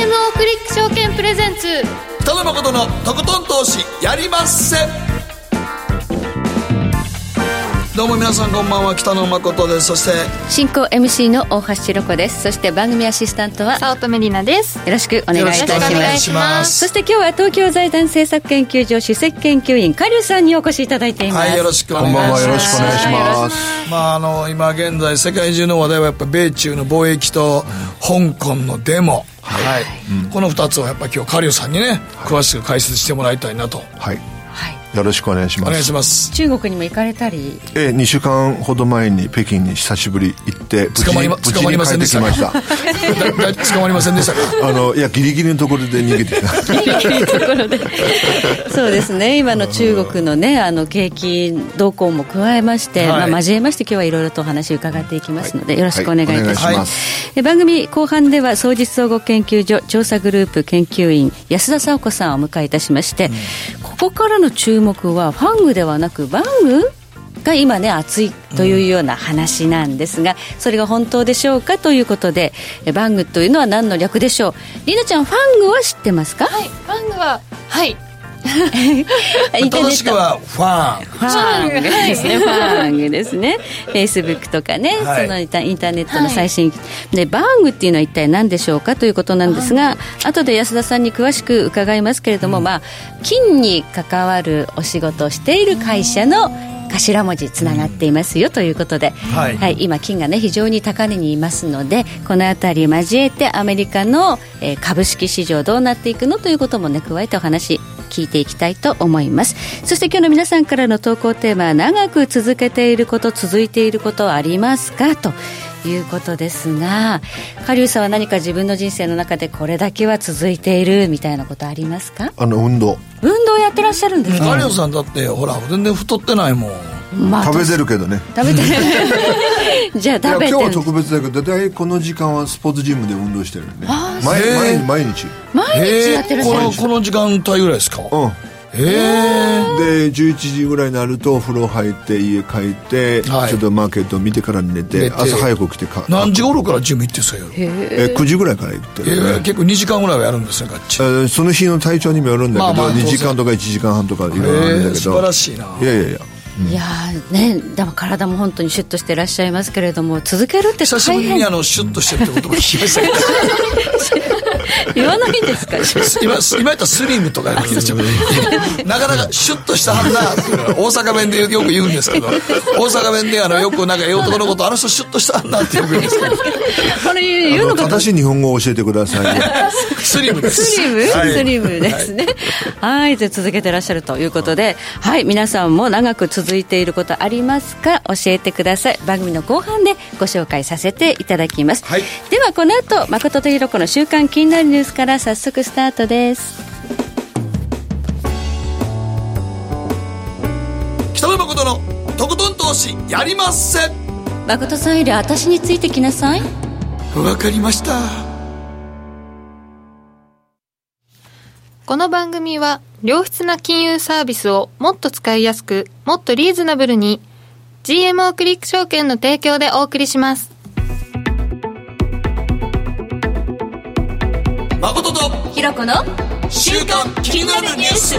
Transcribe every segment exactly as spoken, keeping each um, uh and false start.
エムオー クリック証券プレゼンツ、北野誠のとことん投資やりまっせ。どうも皆さんこんばんは、北野誠です。そして進行 エムシー の大橋ひろ子です。そして番組アシスタントは早乙女里奈です。よろしくお願いいたします。よろしくお願いします。そして今日は東京財団政策研究所主席研究員苅生さんにお越しいただいています。はい、よろしくお願いします。こんばんは、よろしくお願いします。まあ、あの今現在世界中の話題はやっぱ米中の貿易と香港のデモ、はいはい、うん、このふたつをやっぱ今日苅生さんにね、詳しく解説してもらいたいなと。はい、はい、よろしくお願いします。お願いします。中国にも行かれたり、えー、にしゅうかんほど前に北京に久しぶり行って無事に帰ってきました。捕まりませんでしたか？あのいや、ギリギリのところで逃げてきた。ギリギリのところでそうですね、今の中国のね、あの景気動向も加えまして、はい、まあ、交えまして今日はいろいろとお話を伺っていきますので、はい、よろしくお願いいたします。はい、番組後半では総実総合研究所調査グループ研究員安田佐和子さんをお迎えいたしまして、うん、ここからの注目注目はファングではなくバングが今ね熱いというような話なんですが、それが本当でしょうかということで、バングというのは何の略でしょう。りなちゃん、ファングは知ってますか？はい、ファングははい正しくはファンファングですね。ファングですね。フェイスブックとかね、はい、そのインターネットの最新、はい、でバングっていうのは一体何でしょうかということなんですが、後で安田さんに詳しく伺いますけれども、うん、まあ、金に関わるお仕事をしている会社の頭文字つながっていますよということで、はいはい、今金がね非常に高値にいますので、このあたり交えてアメリカの、えー、株式市場どうなっていくのということもね加えてお話聞いていきたいと思います。そして今日の皆さんからの投稿テーマは、長く続けていること、続いていることはありますかということですが、苅生さんは何か自分の人生の中でこれだけは続いているみたいなことありますか？あの運動運動やってらっしゃるんですか？苅生さんだってほら全然太ってないもん、まあ、食べてるけどね。食べてるじゃあ食べてる。今日は特別だけど、だいたいこの時間はスポーツジムで運動してるよね。毎日毎日毎日やってらっしゃる。この、この時間帯ぐらいですか？うん。でじゅういちじぐらいになるとお風呂入って家帰って、はい、ちょっとマーケット見てから寝て、寝て朝早く起きてか何時頃からジム行ってんすか？えくじぐらいから行って、ね、結構にじかんぐらいはやるんですね。ガッチ、えー、その日の体調にもよるんだけど、まあまあ、にじかんとかいちじかんはんとかいろいろあるんだけど。素晴らしいな。いやいやいや、うん、いやね、でも体も本当にシュッとしていらっしゃいますけれども、続けるって大変。久しぶりにあのシュッとしてるって言葉聞きましたけど言わないんですか？今, 今やったらスリムとかなかなかシュッとしたはんな大阪弁でよく言うんですけど、大阪弁であのよくなんかええ男のこと、あの人シュッとしたはんなってよく言うんですけどこれ言うのか、正しい日本語を教えてくださいスリムです。スリム、はい、スリムですね。はい、続けてらっしゃるということで、はい、皆さんも長く続いていることありますか？教えてください。番組の後半でご紹介させていただきます。はい、ではこの後、誠とひろ子の週刊気になるニュースから早速スタートです。北野誠のとことん投資やりまっせ。誠さんより私についてきなさい。わかりました。この番組は良質な金融サービスをもっと使いやすく、もっとリーズナブルに ジーエムオー クリック証券の提供でお送りします。誠とひろ子の週刊気になるニュース。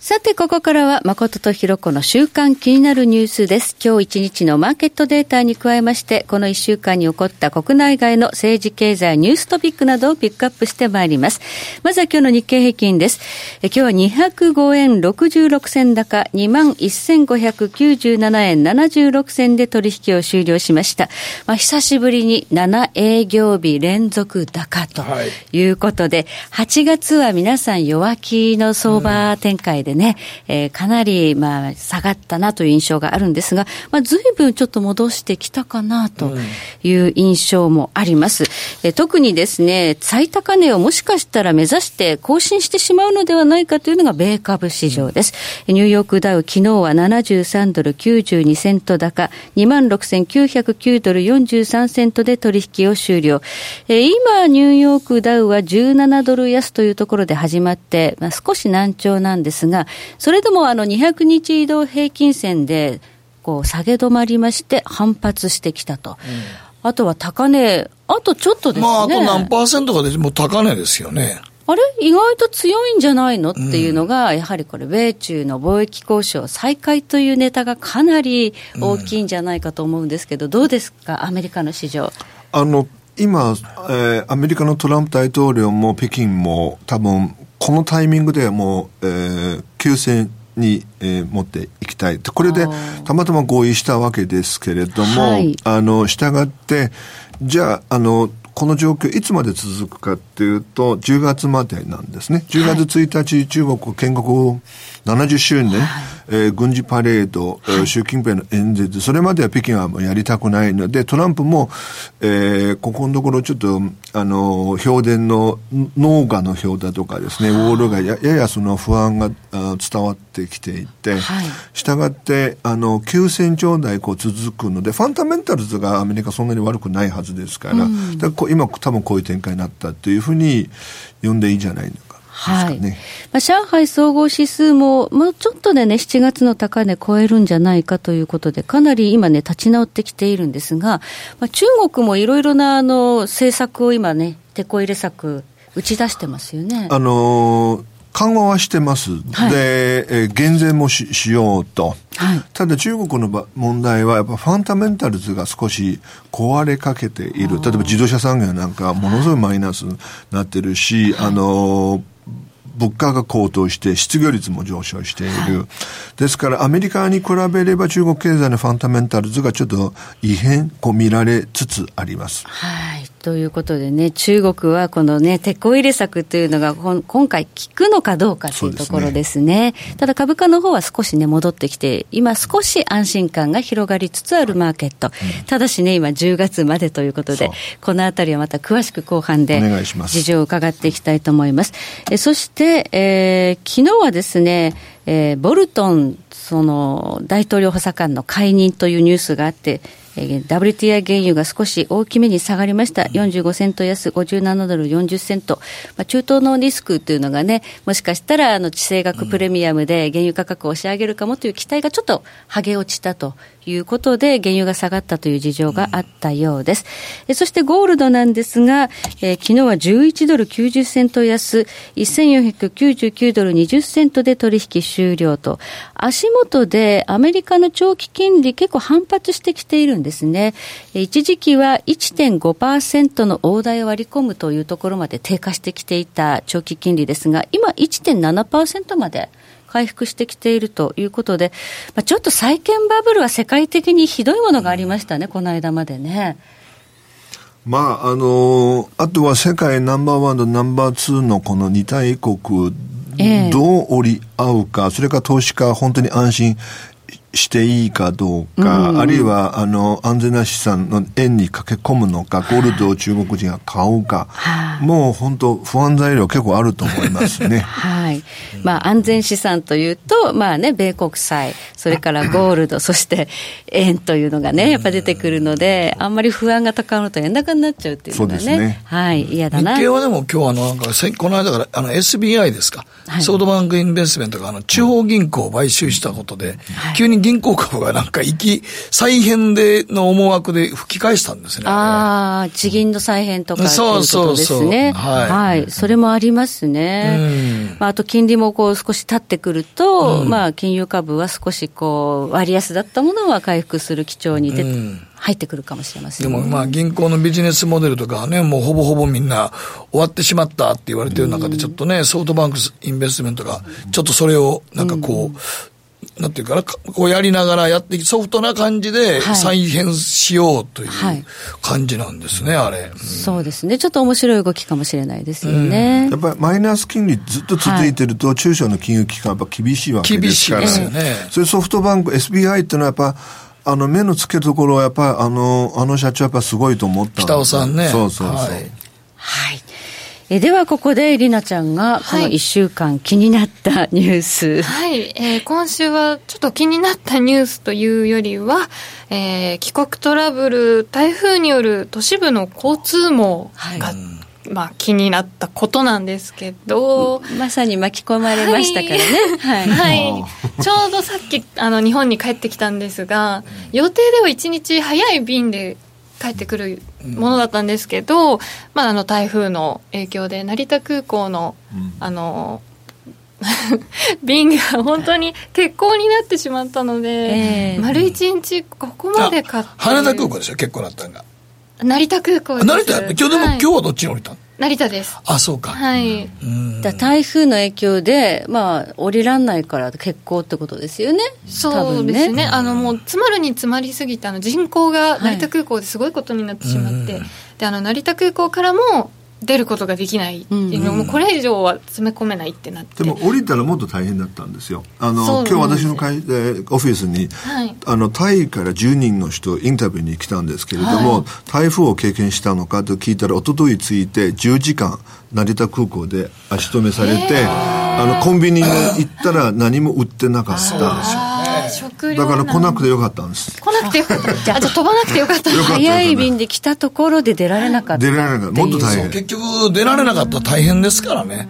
さて、ここからは誠とひろ子の週刊気になるニュースです。今日いちにちのマーケットデータに加えまして、このいっしゅうかんに起こった国内外の政治経済ニューストピックなどをピックアップしてまいります。まずは今日の日経平均です。今日はにひゃくごえんろくじゅうろくせん高 にまんせんごひゃくきゅうじゅうななえんななじゅうろくせんで取引を終了しました。まあ、久しぶりにななえいぎょうび連続高ということで、はい、はちがつは皆さん弱気の相場展開で、うんでね、えー、かなりまあ下がったなという印象があるんですが、まあ、随分ちょっと戻してきたかなという印象もあります。うん、えー、特にですね、最高値をもしかしたら目指して更新してしまうのではないかというのが米株市場です。うん、ニューヨークダウ、昨日はななじゅうさんドルきゅうじゅうにセント高 にまんろくせんきゅうひゃくきゅうドルよんじゅうさんセントで取引を終了。えー、今ニューヨークダウはじゅうななドル安というところで始まって、まあ、少し難聴なんですが、それでもあのにひゃくにち移動平均線でこう下げ止まりまして反発してきたと。うん、あとは高値、あとちょっとですね、まあ、あと何パーセントかでもう高値ですよね。あれ意外と強いんじゃないのっていうのが、うん、やはりこれ米中の貿易交渉再開というネタがかなり大きいんじゃないかと思うんですけど、うん、どうですかアメリカの市場。あの今、えー、アメリカのトランプ大統領も北京も多分このタイミングでもう、えー、休戦に、えー、持っていきたい。これでたまたま合意したわけですけれども、はい、あの従ってじゃあ、あのこの状況いつまで続くかっていうとじゅうがつまでなんですね。じゅうがつついたち、はい、中国建国ななじゅっしゅうねん、はい、えー、軍事パレード、はい、習近平の演説、それまでは北京はもうやりたくないので、トランプも、えー、ここのところちょっとあの票田の農家の票だとかですね、ウォールが や, ややその不安が伝わってきていて、はい、したがってあの休戦状態こう続くのでファンダメンタルズがアメリカそんなに悪くないはずですから、うん、だから今多分こういう展開になったというふうに呼んでいいんじゃないのか、はい、ですかね。まあ、上海総合指数ももうちょっとでねしちがつの高値超えるんじゃないかということでかなり今ね立ち直ってきているんですが、まあ、中国もいろいろなあの政策を今ねてこ入れ策打ち出してますよね。あのー緩和はしてます、はい、で、えー、減税も し, しようと、はい、ただ中国の問題はやっぱファンダメンタルズが少し壊れかけている。例えば自動車産業なんかものすごいマイナスになってるし、はい、あのー物価が高騰して失業率も上昇している、はい、ですからアメリカに比べれば中国経済のファンダメンタルズがちょっと異変こう見られつつあります、はい、ということでね中国はこのねてこ入れ策というのが今回効くのかどうかというところですね。そうですね。ただ株価の方は少しね戻ってきて今少し安心感が広がりつつあるマーケット、うん、ただしね今じゅうがつまでということでこのあたりはまた詳しく後半で事情を伺っていきたいと思います。えそしてえー、昨日はですね、えー、ボルトンその大統領補佐官の解任というニュースがあって、えー、ダブリューティーアイ 原油が少し大きめに下がりました。よんじゅうごセント安ごじゅうななドルよんじゅっセント、まあ、中東のリスクというのがねもしかしたらあの地政学プレミアムで原油価格を押し上げるかもという期待がちょっと剥げ落ちたということで原油が下がったという事情があったようです。えそしてゴールドなんですが、えー、昨日はじゅういちドルきゅうじゅっセント安せんよんひゃくきゅうじゅうきゅうドルにじゅっセントで取引終了と足元でアメリカの長期金利結構反発してきているんですね。一時期は いってんごパーセント の大台を割り込むというところまで低下してきていた長期金利ですが今 いってんななパーセント まで回復してきているということで、まあ、ちょっと債券バブルは世界的にひどいものがありましたね、うん、この間までね。まああのあとは世界ナンバーワンとナンバーツーのこのに大国、えー、どう折り合うか、それから投資家は本当に安心していいかどうか、うんうん、あるいはあの安全な資産の円に駆け込むのかゴールドを中国人が買うか、はあ、もう本当不安材料結構あると思いますね。はい、まあ、安全資産というと、まあね、米国債それからゴールドそして円というのがねやっぱ出てくるのであんまり不安が高まると円高になっちゃうっていうのがね、そうですね、はい、嫌だな。日経はでも今日あのなんかこの間からあの エスビーアイ ですか、はい、ソードバンクインベストメントがあの地方銀行を買収したことで、はい、急に銀行株がなんか息再編での思惑で吹き返したんですね。ああ、地銀の再編とかっていうことですね。はい、はい、それもありますね。うん、まあ、あと金利もこう少し立ってくると、うん、まあ金融株は少しこう割安だったものは回復する基調に出て、うん、入ってくるかもしれません、ね。でもまあ銀行のビジネスモデルとかねもうほぼほぼみんな終わってしまったって言われてる中でちょっとね、うん、ソフトバンクインベストメントがちょっとそれをなんかこう、うんなんていうかな、こうやりながらやってソフトな感じで再編しようという感じなんですね、はい、あれ、うん、そうですね。ちょっと面白い動きかもしれないですよね、うん、やっぱりマイナス金利ずっと続いてると、はい、中小の金融機関は厳しいわけですから、厳しいですよね。それソフトバンク エスビーアイ ってのはやっぱあの目のつけるところはやっぱりあの、あの社長やっぱすごいと思った北尾さんね。そうそうそう、はい、はい。えではここでりなちゃんがこのいっしゅうかん気になったニュース、はい、はい、えー、今週はちょっと気になったニュースというよりは、えー、帰国トラブル、台風による都市部の交通網が、はい、まあ、気になったことなんですけど、まさに巻き込まれましたからね、はいはいはい、ちょうどさっきあの日本に帰ってきたんですが、予定ではいちにち早い便で帰ってくるものだったんですけど、うん、まあ、あの台風の影響で成田空港の、うん、あの便が本当に欠航になってしまったので、えー、丸一日ここまでかって、羽田空港でしょ、欠航だったのが成田空港です。成田、今日でも、はい、今日はどっちに降りたの？成田です。あ、そうか。はい。うん、だ台風の影響で、まあ、降りらんないから欠航ってことですよね。そうですね。ね、あのもう詰まるに詰まりすぎて、あの人口が成田空港ですごいことになってしまって、はい、で、あの成田空港からも出ることができないっていうのも、これ以上は詰め込めないってなって、うん、でも降りたらもっと大変だったんですよ。あの、今日私の会でオフィスに、はい、あのタイからじゅうにんの人インタビューに来たんですけれども、はい、台風を経験したのかと聞いたら、一昨日着いてじゅうじかん成田空港で足止めされて、あのコンビニに行ったら何も売ってなかったんですよ。だから来なくてよかったんです。来なくてよかったじゃあ飛ばなくてよかった早い便で来たところで出られなかった。出られなかった、もっと大変。結局出られなかったら大変ですからね。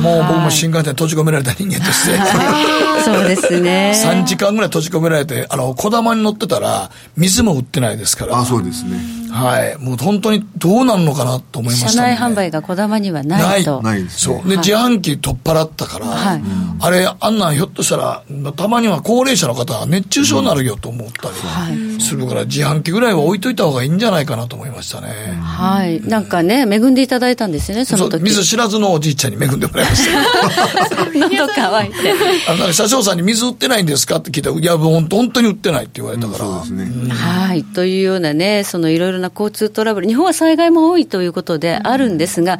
もう僕も新幹線閉じ込められた人間としてそうですね、さんじかんぐらい閉じ込められて、あの小玉に乗ってたら水も売ってないですから。あ、そうですね、はい、もう本当にどうなるのかなと思いました、ね、車内販売がこだまにはないと。ない、ないですね。そうで、はい、自販機取っ払ったから、はい、あれ、あんなんひょっとしたらたまには高齢者の方は熱中症になるよと思ったりするから、うん、はい、自販機ぐらいは置いといた方がいいんじゃないかなと思いましたね、はい、うん、なんかね、恵んでいただいたんですよね、その時。そう、水知らずのおじいちゃんに恵んでもらいました喉乾いてあの車掌さんに水売ってないんですかって聞いたら、いや本当に売ってないって言われたから、うん、そうですね、うん、はい、というようなね、そのいろいろな交通トラブル、日本は災害も多いということであるんですが、うん、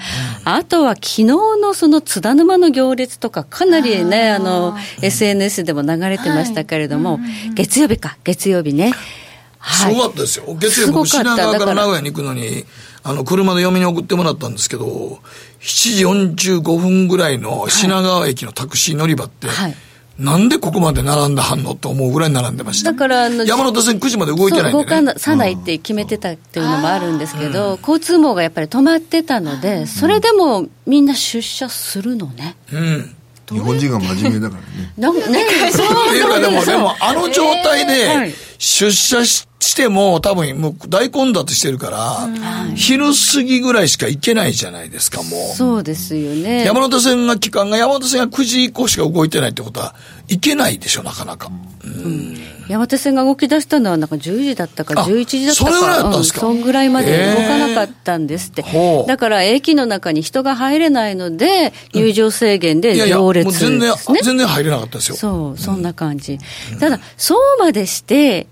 あとは昨日のその津田沼の行列とか、かなりね、あの エスエヌエス でも流れてましたけれども、はい、月曜日か月曜日ね、はい、すごかったですよ。月曜日僕品川から名古屋に行くのに、あの車で嫁に送ってもらったんですけど、しちじよんじゅうごふんぐらいの品川駅のタクシー乗り場って、はいはい、なんでここまで並んだはんのと思うぐらい並んでました。だからあの山手線くじまで動いてないんでね、動かさないって決めてたっていうのもあるんですけど、うん、交通網がやっぱり止まってたので、それでもみんな出社するのね、うんうん、日本人が真面目だからね。なんかね、そういうかでもでもあの状態で出社 し, しても多分もう大混雑してるから、うん、昼過ぎぐらいしか行けないじゃないですか、もう。そうですよね。山手線が期間が山手線がくじ以降しか動いてないってことは行けないでしょ、なかなか。うんうん、山手線が動き出したのはなんかじゅうじだったかじゅういちじだったか、それぐらいだったんですか、うん、そんぐらいまで動かなかったんですって、えー、だから駅の中に人が入れないので入場制限で行列ですね、うん、いやいやもう全然、全然入れなかったですよ。そう、そんな感じ、うん、ただそうまでして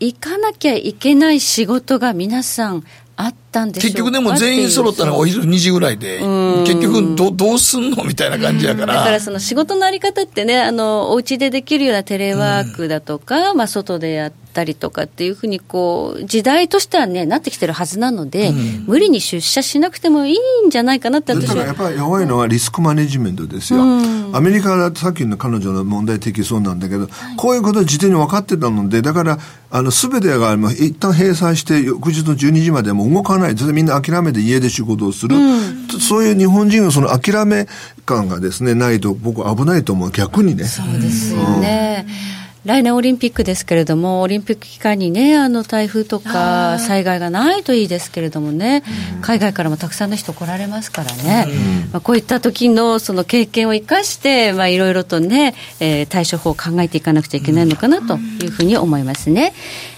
行かなきゃいけない仕事が皆さんあったんでしょうか。結局でも全員揃ったのがお昼にじぐらいで、結局 ど, どうすんのみたいな感じやから。だからその仕事の在り方ってね、あのお家でできるようなテレワークだとか、まあ、外でやったりとかっていうふうにこう時代としてはねなってきてるはずなので、無理に出社しなくてもいいんじゃないかなって私は。だからやっぱりやばいのはリスクマネジメントですよ。アメリカはさっきの彼女の問題的そうなんだけど、はい、こういうことは事前に分かってたので、だからあの全てが一旦閉鎖して翌日のじゅうにじまでも動かない、それでみんな諦めて家で仕事をする、うん、そういう日本人のその諦め感がですねないと僕危ないと思う、逆にね。そうですよね、うん、来年オリンピックですけれども、オリンピック期間にねあの台風とか災害がないといいですけれどもね、海外からもたくさんの人来られますからね、うん、まあ、こういった時のその経験を生かしてまあいろいろとね、えー、対処法を考えていかなくちゃいけないのかなというふうに思いますね。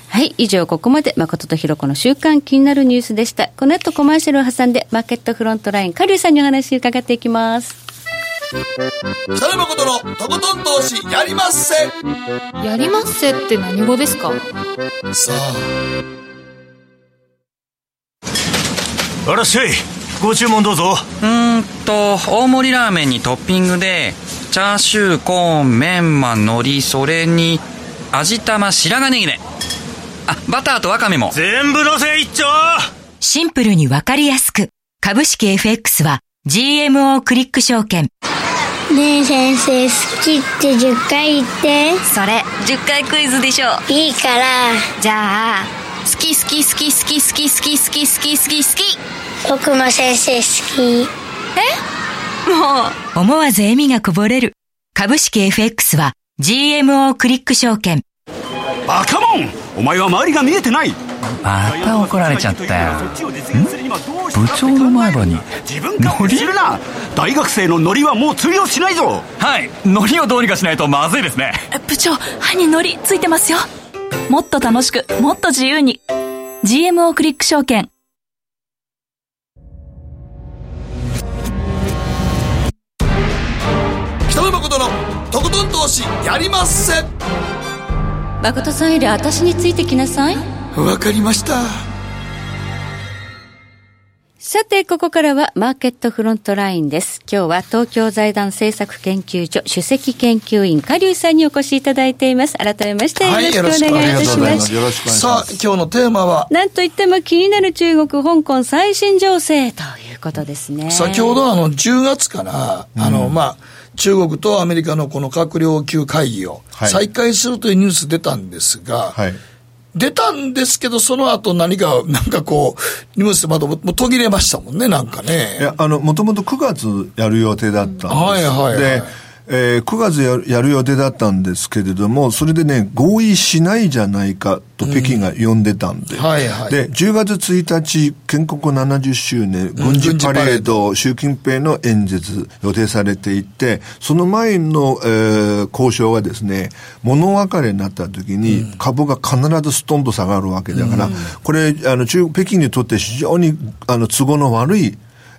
はい、以上ここまで誠とひろこの週刊気になるニュースでした。この後コマーシャルを挟んでマーケットフロントラインカリュウさんにお話を伺っていきます。北野誠のとことん投資やりまっせ。やりまっせって何語ですか？さあ、あらっしゃい、ご注文どうぞ。うーんと大盛りラーメンにトッピングでチャーシュー、コーン、メンマ、海苔、それに味玉、白髪ネギね、あ、バターとワカメも。全部のせい一丁。シンプルにわかりやすく。株式 エフエックス は ジーエムオー クリック証券。ねえ先生、好きってじゅっかい言って。それ、じゅっかいクイズでしょ。いいから。じゃあ、好き好き好き好き好き好き好き好き好き好き。僕も先生好き。え？もう。思わず笑みがこぼれる。株式 エフエックス は ジーエムオー クリック証券。バカモン、お前は周りが見えてない。また怒られちゃったよ。ん？部長の前歯にノリ？大学生のノリはもう通用しないぞ。はい、ノリをどうにかしないとまずいですね。部長、歯にノリついてますよ。もっと楽しく、もっと自由に ジーエムオー クリック証券。北野誠のとことん投資やりまっせ。誠さんより私についてきなさい。わかりました。さてここからはマーケットフロントラインです。今日は東京財団政策研究所主席研究員加龍さんにお越しいただいています。改めましてよろしくお願いいたします。さあ今日のテーマはなんといっても気になる中国香港最新情勢ということですね。先ほどあのじゅうがつから、うん、あのまあ中国とアメリカのこの閣僚級会議を再開するというニュース出たんですが、はい、出たんですけどその後何かなんかこうニュースまたも途切れましたもんね。なんかね、いやあのもともとくがつやる予定だったんです、はいはいはい、で、えー、くがつやる、やる予定だったんですけれどもそれでね合意しないじゃないかと北京が呼んでたんで、うんはいはい、でじゅうがつついたち建国ななじゅっしゅうねん軍事パレード、うん、習近平の演説予定されていてその前の、えー、交渉がですね物別れになった時に、うん、株が必ずストンと下がるわけだから、うん、これあの中北京にとって非常にあの都合の悪い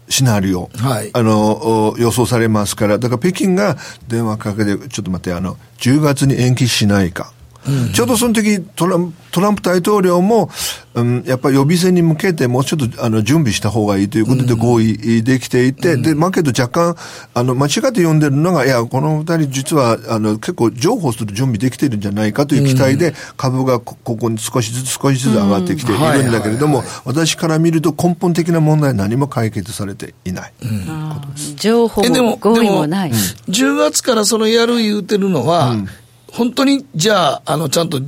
シナリオ、はい、あの予想されますから、だから北京が電話かけてちょっと待ってあのじゅうがつに延期しないか、うん、ちょうどその時トラン、トランプ大統領も、うん、やっぱり予備選に向けてもうちょっとあの準備した方がいいということで合意できていて、うん、でマーケット若干あの間違って読んでるのがいやこのふたり実はあの結構譲歩する準備できてるんじゃないかという期待で、うん、株がここに少しずつ少しずつ上がってきているんだけれども、うんはいはいはい、私から見ると根本的な問題は何も解決されていない、うん、ことです。譲歩も合意もない、うん、じゅうがつからそのやる言うてるのは、うん本当にじゃあ、あのちゃんと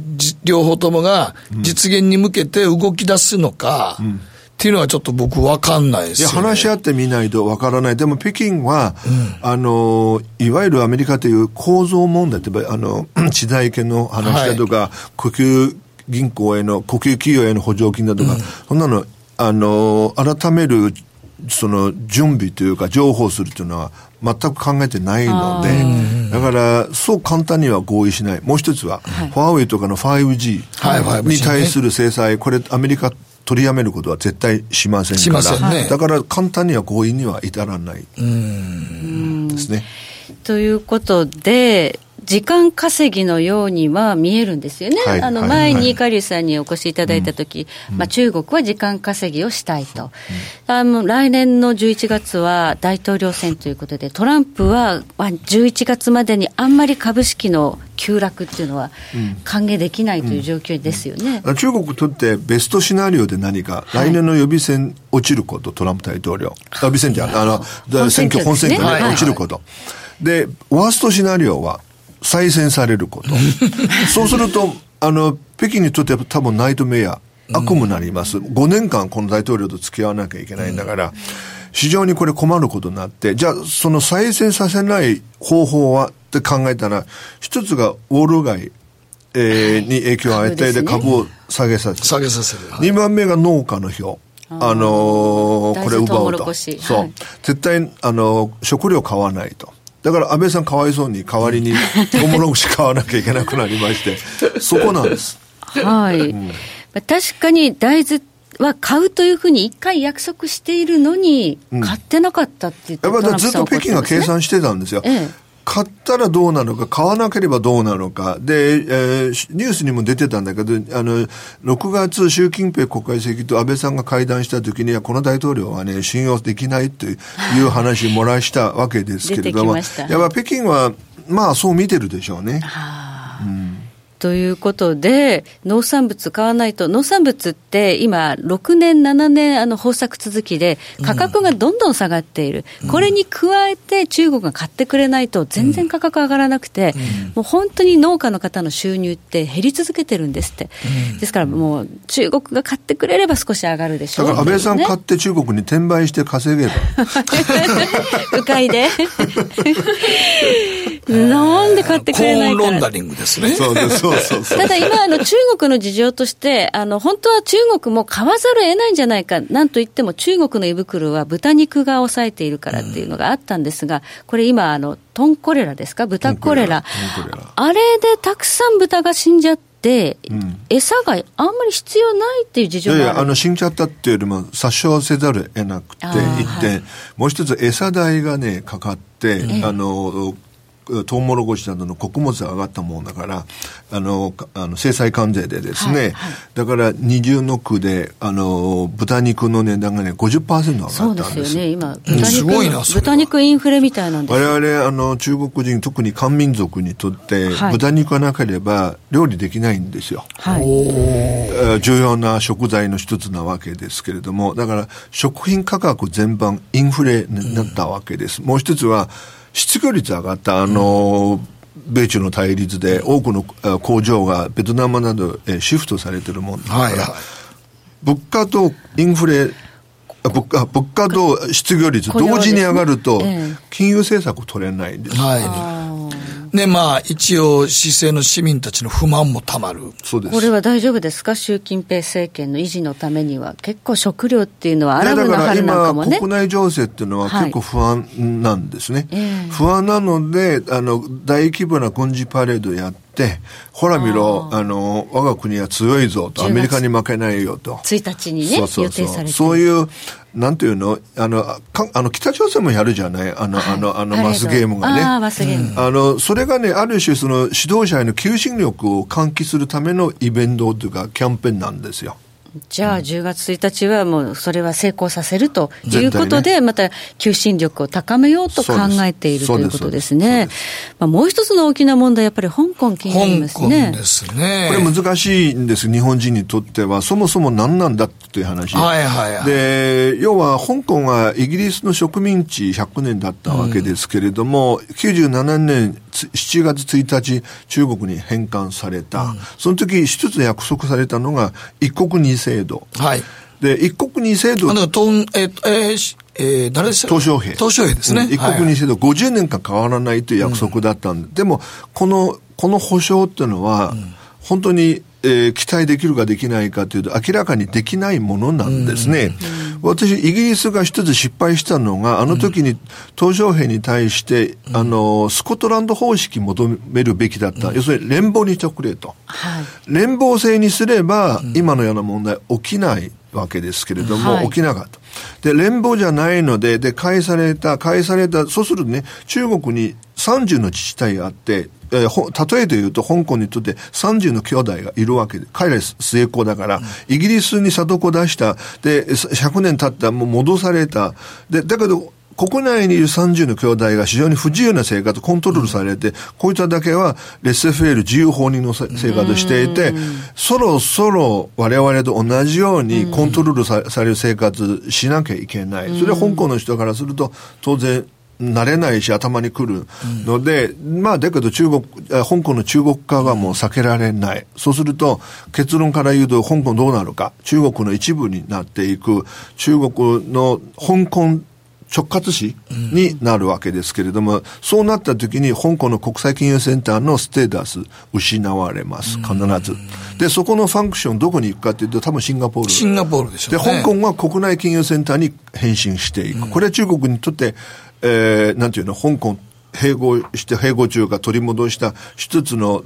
両方ともが実現に向けて動き出すのか、うん、っていうのはちょっと僕分かんないですよね。いや話し合ってみないと分からない。でも北京は、うん、あのいわゆるアメリカという構造問題ってあの地代権の話だとか、はい、呼吸銀行への呼吸企業への補助金だとか、うん、そんなのあの改めるその準備というか譲歩するというのは全く考えてないので、だからそう簡単には合意しない。もう一つは、はい、ファーウェイとかの ファイブジー に対する制裁、これアメリカ取りやめることは絶対しませんから、しませんね、だから簡単には合意には至らないですね。ということで時間稼ぎのようには見えるんですよね、はい、あの前に加龍さんにお越しいただいたとき、はいまあ、中国は時間稼ぎをしたいと、うん、あの来年のじゅういちがつは大統領選ということでトランプはじゅういちがつまでにあんまり株式の急落っていうのは歓迎できないという状況ですよね、うんうん、中国にとってベストシナリオで何か、はい、来年の予備選落ちること、トランプ大統領予備選じゃあの選挙本選挙で、ねはい、落ちること、はい、でワーストシナリオは再選されることそうするとあの北京にとっては多分ナイトメア悪夢になります、うん、ごねんかんこの大統領と付き合わなきゃいけないんだから、うん、非常にこれ困ることになって、じゃあその再選させない方法はって考えたら一つがウォール街、えー、に影響を与えて株を下げさせる、下げさせる、はい、にばんめが農家の票あのー、これ奪うと、はい、そう絶対、あのー、食料買わないと、だから安倍さんかわいそうに代わりにトウモロコシ買わなきゃいけなくなりましてそこなんですはい、うん、確かに大豆は買うというふうに一回約束しているのに買ってなかったって言って、うん、やっぱりずっと北京が計算してたんですよ、ええ、買ったらどうなのか買わなければどうなのかで、えー、ニュースにも出てたんだけどあのろくがつ習近平国家主席と安倍さんが会談した時にはこの大統領はね信用できないという話を漏らしたわけですけれどもやっぱ北京はまあそう見てるでしょうね。は、うん、ということで農産物買わないと、農産物って今ろくねんななねんあの豊作続きで価格がどんどん下がっている、うん、これに加えて中国が買ってくれないと全然価格上がらなくて、うん、もう本当に農家の方の収入って減り続けてるんですって、うん、ですからもう中国が買ってくれれば少し上がるでしょう、ね、だから安倍さん買って中国に転売して稼げば迂回でなんで買ってくれないから。コーンロンダリングですね。そうそうそうそう。ただ今あの中国の事情としてあの本当は中国も買わざるを得ないんじゃないか。なんといっても中国の胃袋は豚肉が抑えているからっていうのがあったんですが、これ今あのトンコレラですか、豚コレラ。あれでたくさん豚が死んじゃって。で、うん、餌があんまり必要ないっていう事情がある。いやいや、あの死んじゃったっていうよりも殺傷せざるを得なくて一点、はい、もう一つ餌代がねかかって、うん、あのトウモロコシなどの穀物が上がったもんだからあのあの制裁関税でですね、はいはい、だから二重の区であの豚肉の値段がね ごじゅっパーセント 上がったんです。そうですよね、今豚肉、うん、すごいな、豚肉インフレみたいなんです。我々あの中国人特に漢民族にとって、はい、豚肉がなければ料理できないんですよ、はい、お重要な食材の一つなわけですけれども、だから食品価格全般インフレになったわけです、うん、もう一つは失業率上がったあの米中の対立で多くの工場がベトナムなどへシフトされてるもんだから、はいはい、物価とインフレ物価、物価と失業率同時に上がると金融政策取れないんです、はい、でまあ一応市政の市民たちの不満もたまる。そうです。これは大丈夫ですか、習近平政権の維持のためには。結構食料っていうのはアラブの春なんかもね、だから今国内情勢っていうのは結構不安なんですね、はい、不安なのであの大規模な軍事パレードやってほら見ろ、あの我が国は強いぞと、アメリカに負けないよとついたちにね、そうそうそう、予定されてそういうなんていうのあのかあの北朝鮮もやるじゃない、あの、はい、あのあのマスゲームがね、あマスゲーム、うん、あのそれがねある種その指導者への求心力を喚起するためのイベントというかキャンペーンなんですよ。じゃあじゅうがつついたちはもうそれは成功させるということで、また求心力を高めようと考えているということですね。まあ、もう一つの大きな問題やっぱり香港気になりますね。香港ですね。これ難しいんです、日本人にとっては。そもそも何なんだっていう話、はいはいはい、で要は香港はイギリスの植民地ひゃくねんだったわけですけれども、うん、きゅうじゅうななねんしちがつついたち中国に返還された、うん、その時一つ約束されたのが一国二制度、はい、で一国二制度あのとん、えーえーえー、誰でしたっけ、鄧小平、鄧小平ですね、うん、一国二制度、はい、ごじゅうねんかん変わらないという約束だったんで、うん、でもこのこの保障っていうのは、うん、本当に、えー、期待できるかできないかというと明らかにできないものなんですね、うん、私イギリスが一つ失敗したのがあの時に鄧小平に対して、うん、あのスコットランド方式求めるべきだった、うん、要するに連邦にしてくれと、はい、連邦制にすれば、うん、今のような問題起きないわけですけれども、はい、起きなかった。で連邦じゃないので、で返された返されたそうするとね、中国にさんじゅうの自治体があって、例えて言うと香港にとってさんじゅうの兄弟がいるわけで、彼ら末っ子だから、うん、イギリスに里子出したでひゃくねん経ったもう戻されたで、だけど国内にいるさんじゅうの兄弟が非常に不自由な生活コントロールされて、うん、こいつらだけはレッセフェール自由放任の生活をしていて、そろそろ我々と同じようにコントロール さ, される生活しなきゃいけない。それは香港の人からすると当然慣れないし頭にくるので、うん、まあだけど中国香港の中国化はもう避けられない。そうすると結論から言うと香港どうなるか、中国の一部になっていく、中国の香港直轄市になるわけですけれども、うん、そうなった時に香港の国際金融センターのステータス失われます、必ず、うん、でそこのファンクションどこに行くかというと多分シンガポールシンガポールでしょうね。で香港は国内金融センターに変身していく、うん、これは中国にとって、えー、なんていうの香港併合して併合中が取り戻した一つの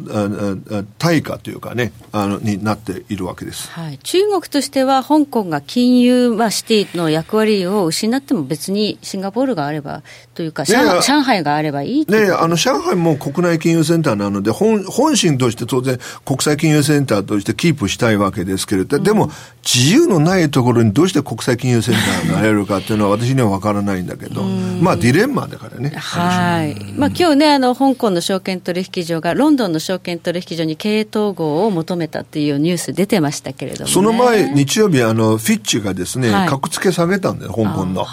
対価というかね、あのになっているわけです、はい、中国としては香港が金融、まあ、シティの役割を失っても別にシンガポールがあればというか、上海、上海があればいいという、ね、あの上海も国内金融センターなので 本, 本心として当然国際金融センターとしてキープしたいわけですけれど、うん、でも自由のないところにどうして国際金融センターになれるかというのは私には分からないんだけどまあディレンマだからね。はい、まあ、今日ねあの香港の証券取引所がロンドンの証券取引所に経営統合を求めたっていうニュース出てましたけれども、ね、その前日曜日あのフィッチがですね、はい、格付け下げたんだよ香港の。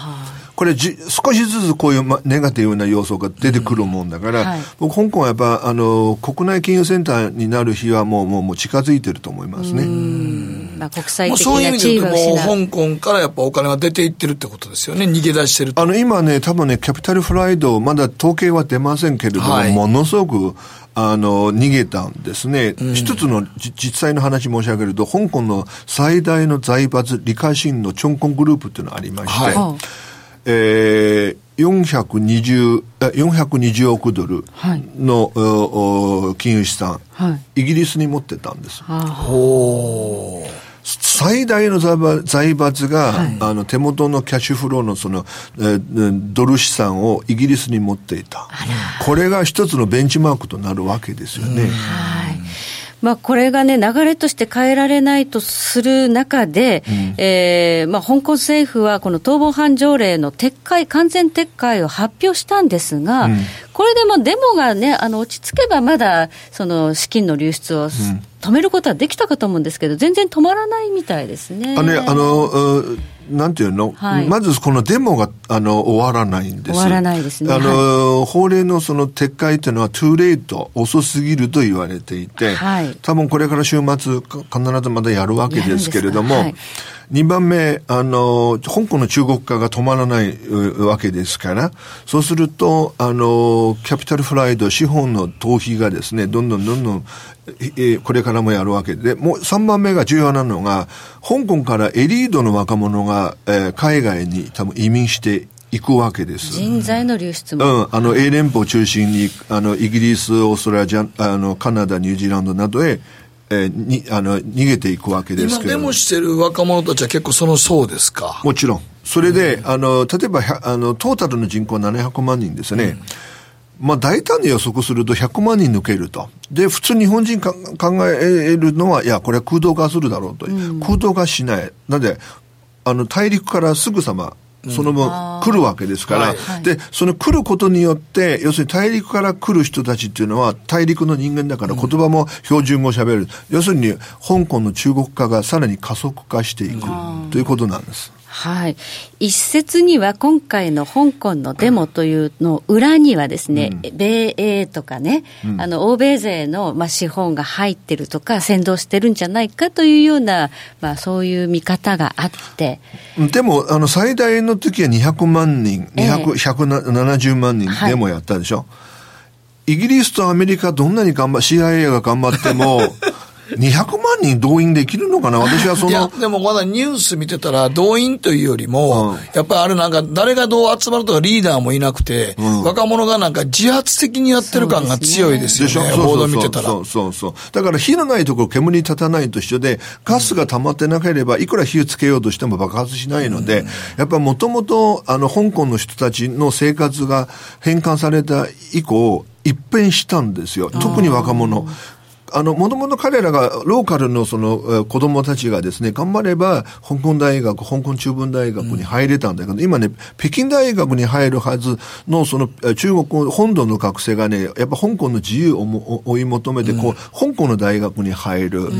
これじ少しずつこういう、ま、ネガティブな要素が出てくるもんだから、うんはい、僕香港はやっぱあの国内金融センターになる日はもう、もう、もう近づいてると思いますね。うーんまあ、国際的な地位を失う。そういう意味でもう香港からやっぱお金が出ていってるってことですよね。逃げ出してると。あの今ね多分ねキャピタルフライドまだ統計は出ませんけれども、はい、ものすごくあの逃げたんですね、うん、一つの実際の話申し上げると香港の最大の財閥李嘉信のチョンコングループっていうのがありまして、はいえーよんひゃくにじゅうおくドルの、はい、金融資産、はい、イギリスに持ってたんです。ほう最大の財閥が、はい、あの手元のキャッシュフロー の, その、えー、ドル資産をイギリスに持っていた。これが一つのベンチマークとなるわけですよね。はいまあ、これがね流れとして変えられないとする中で、うんえーまあ、香港政府はこの逃亡犯条例の撤回完全撤回を発表したんですが、うん、これでもデモが、ね、あの落ち着けばまだその資金の流出を、うん止めることはできたかと思うんですけど全然止まらないみたいですね。あの、あの、なんていうの、はい、まずこのデモがあの終わらないんです。終わらないですね。あの、はい、法令のその撤回というのはトゥーレイト遅すぎると言われていて、はい、多分これから週末必ずまたやるわけですけれども、はい、にばんめあの香港の中国化が止まらないわけですからそうするとあのキャピタルフライド資本の逃避がですねどんどんどんどんこれからもやるわけでもうさんばんめが重要なのが香港からエリートの若者が、えー、海外に多分移民していくわけです。人材の流出も、うん、あの英連邦を中心にあのイギリスオーストラリアあのカナダニュージーランドなどへ、えー、にあの逃げていくわけですけど今デモしてる若者たちは結構その層ですか。もちろんそれで、うん、あの例えばあのトータルの人口ななひゃくまんにんですね、うんまあ、大胆に予測するとひゃくまんにん抜けると。で、普通日本人か考えるのは、いや、これは空洞化するだろうと。うん、空洞化しない。なので、あの、大陸からすぐさま、その分来るわけですから、うんはい、でその来ることによって要するに大陸から来る人たちっていうのは大陸の人間だから言葉も標準語を喋る、うん、要するに香港の中国化がさらに加速化していく、うん、ということなんです、はい、一説には今回の香港のデモというの裏にはですね、うん、米英とかね、うん、あの欧米勢のまあ資本が入ってるとか扇動してるんじゃないかというような、まあ、そういう見方があってでもあの最大のその時はにひゃくまんにん、ひゃくななじゅうまんにんデモやったでしょ、はい、イギリスとアメリカどんなに頑張 シーアイエー が頑張ってもにひゃくまんにん動員できるのかな。私はそのいやでもまだニュース見てたら動員というよりも、うん、やっぱりあれなんか誰がどう集まるとかリーダーもいなくて、うん、若者がなんか自発的にやってる感が強いですよね。報道見てたらそうそうそうだから火のないところ煙に立たないと一緒でガスが溜まってなければいくら火をつけようとしても爆発しないので、うん、やっぱもともとあの香港の人たちの生活が返還された以降一変したんですよ。特に若者あの、もともと彼らが、ローカルのその、子供たちがですね、頑張れば、香港大学、香港中文大学に入れたんだけど、今ね、北京大学に入るはずの、その、中国本土の学生がね、やっぱ香港の自由を追い求めて、こう、香港の大学に入る。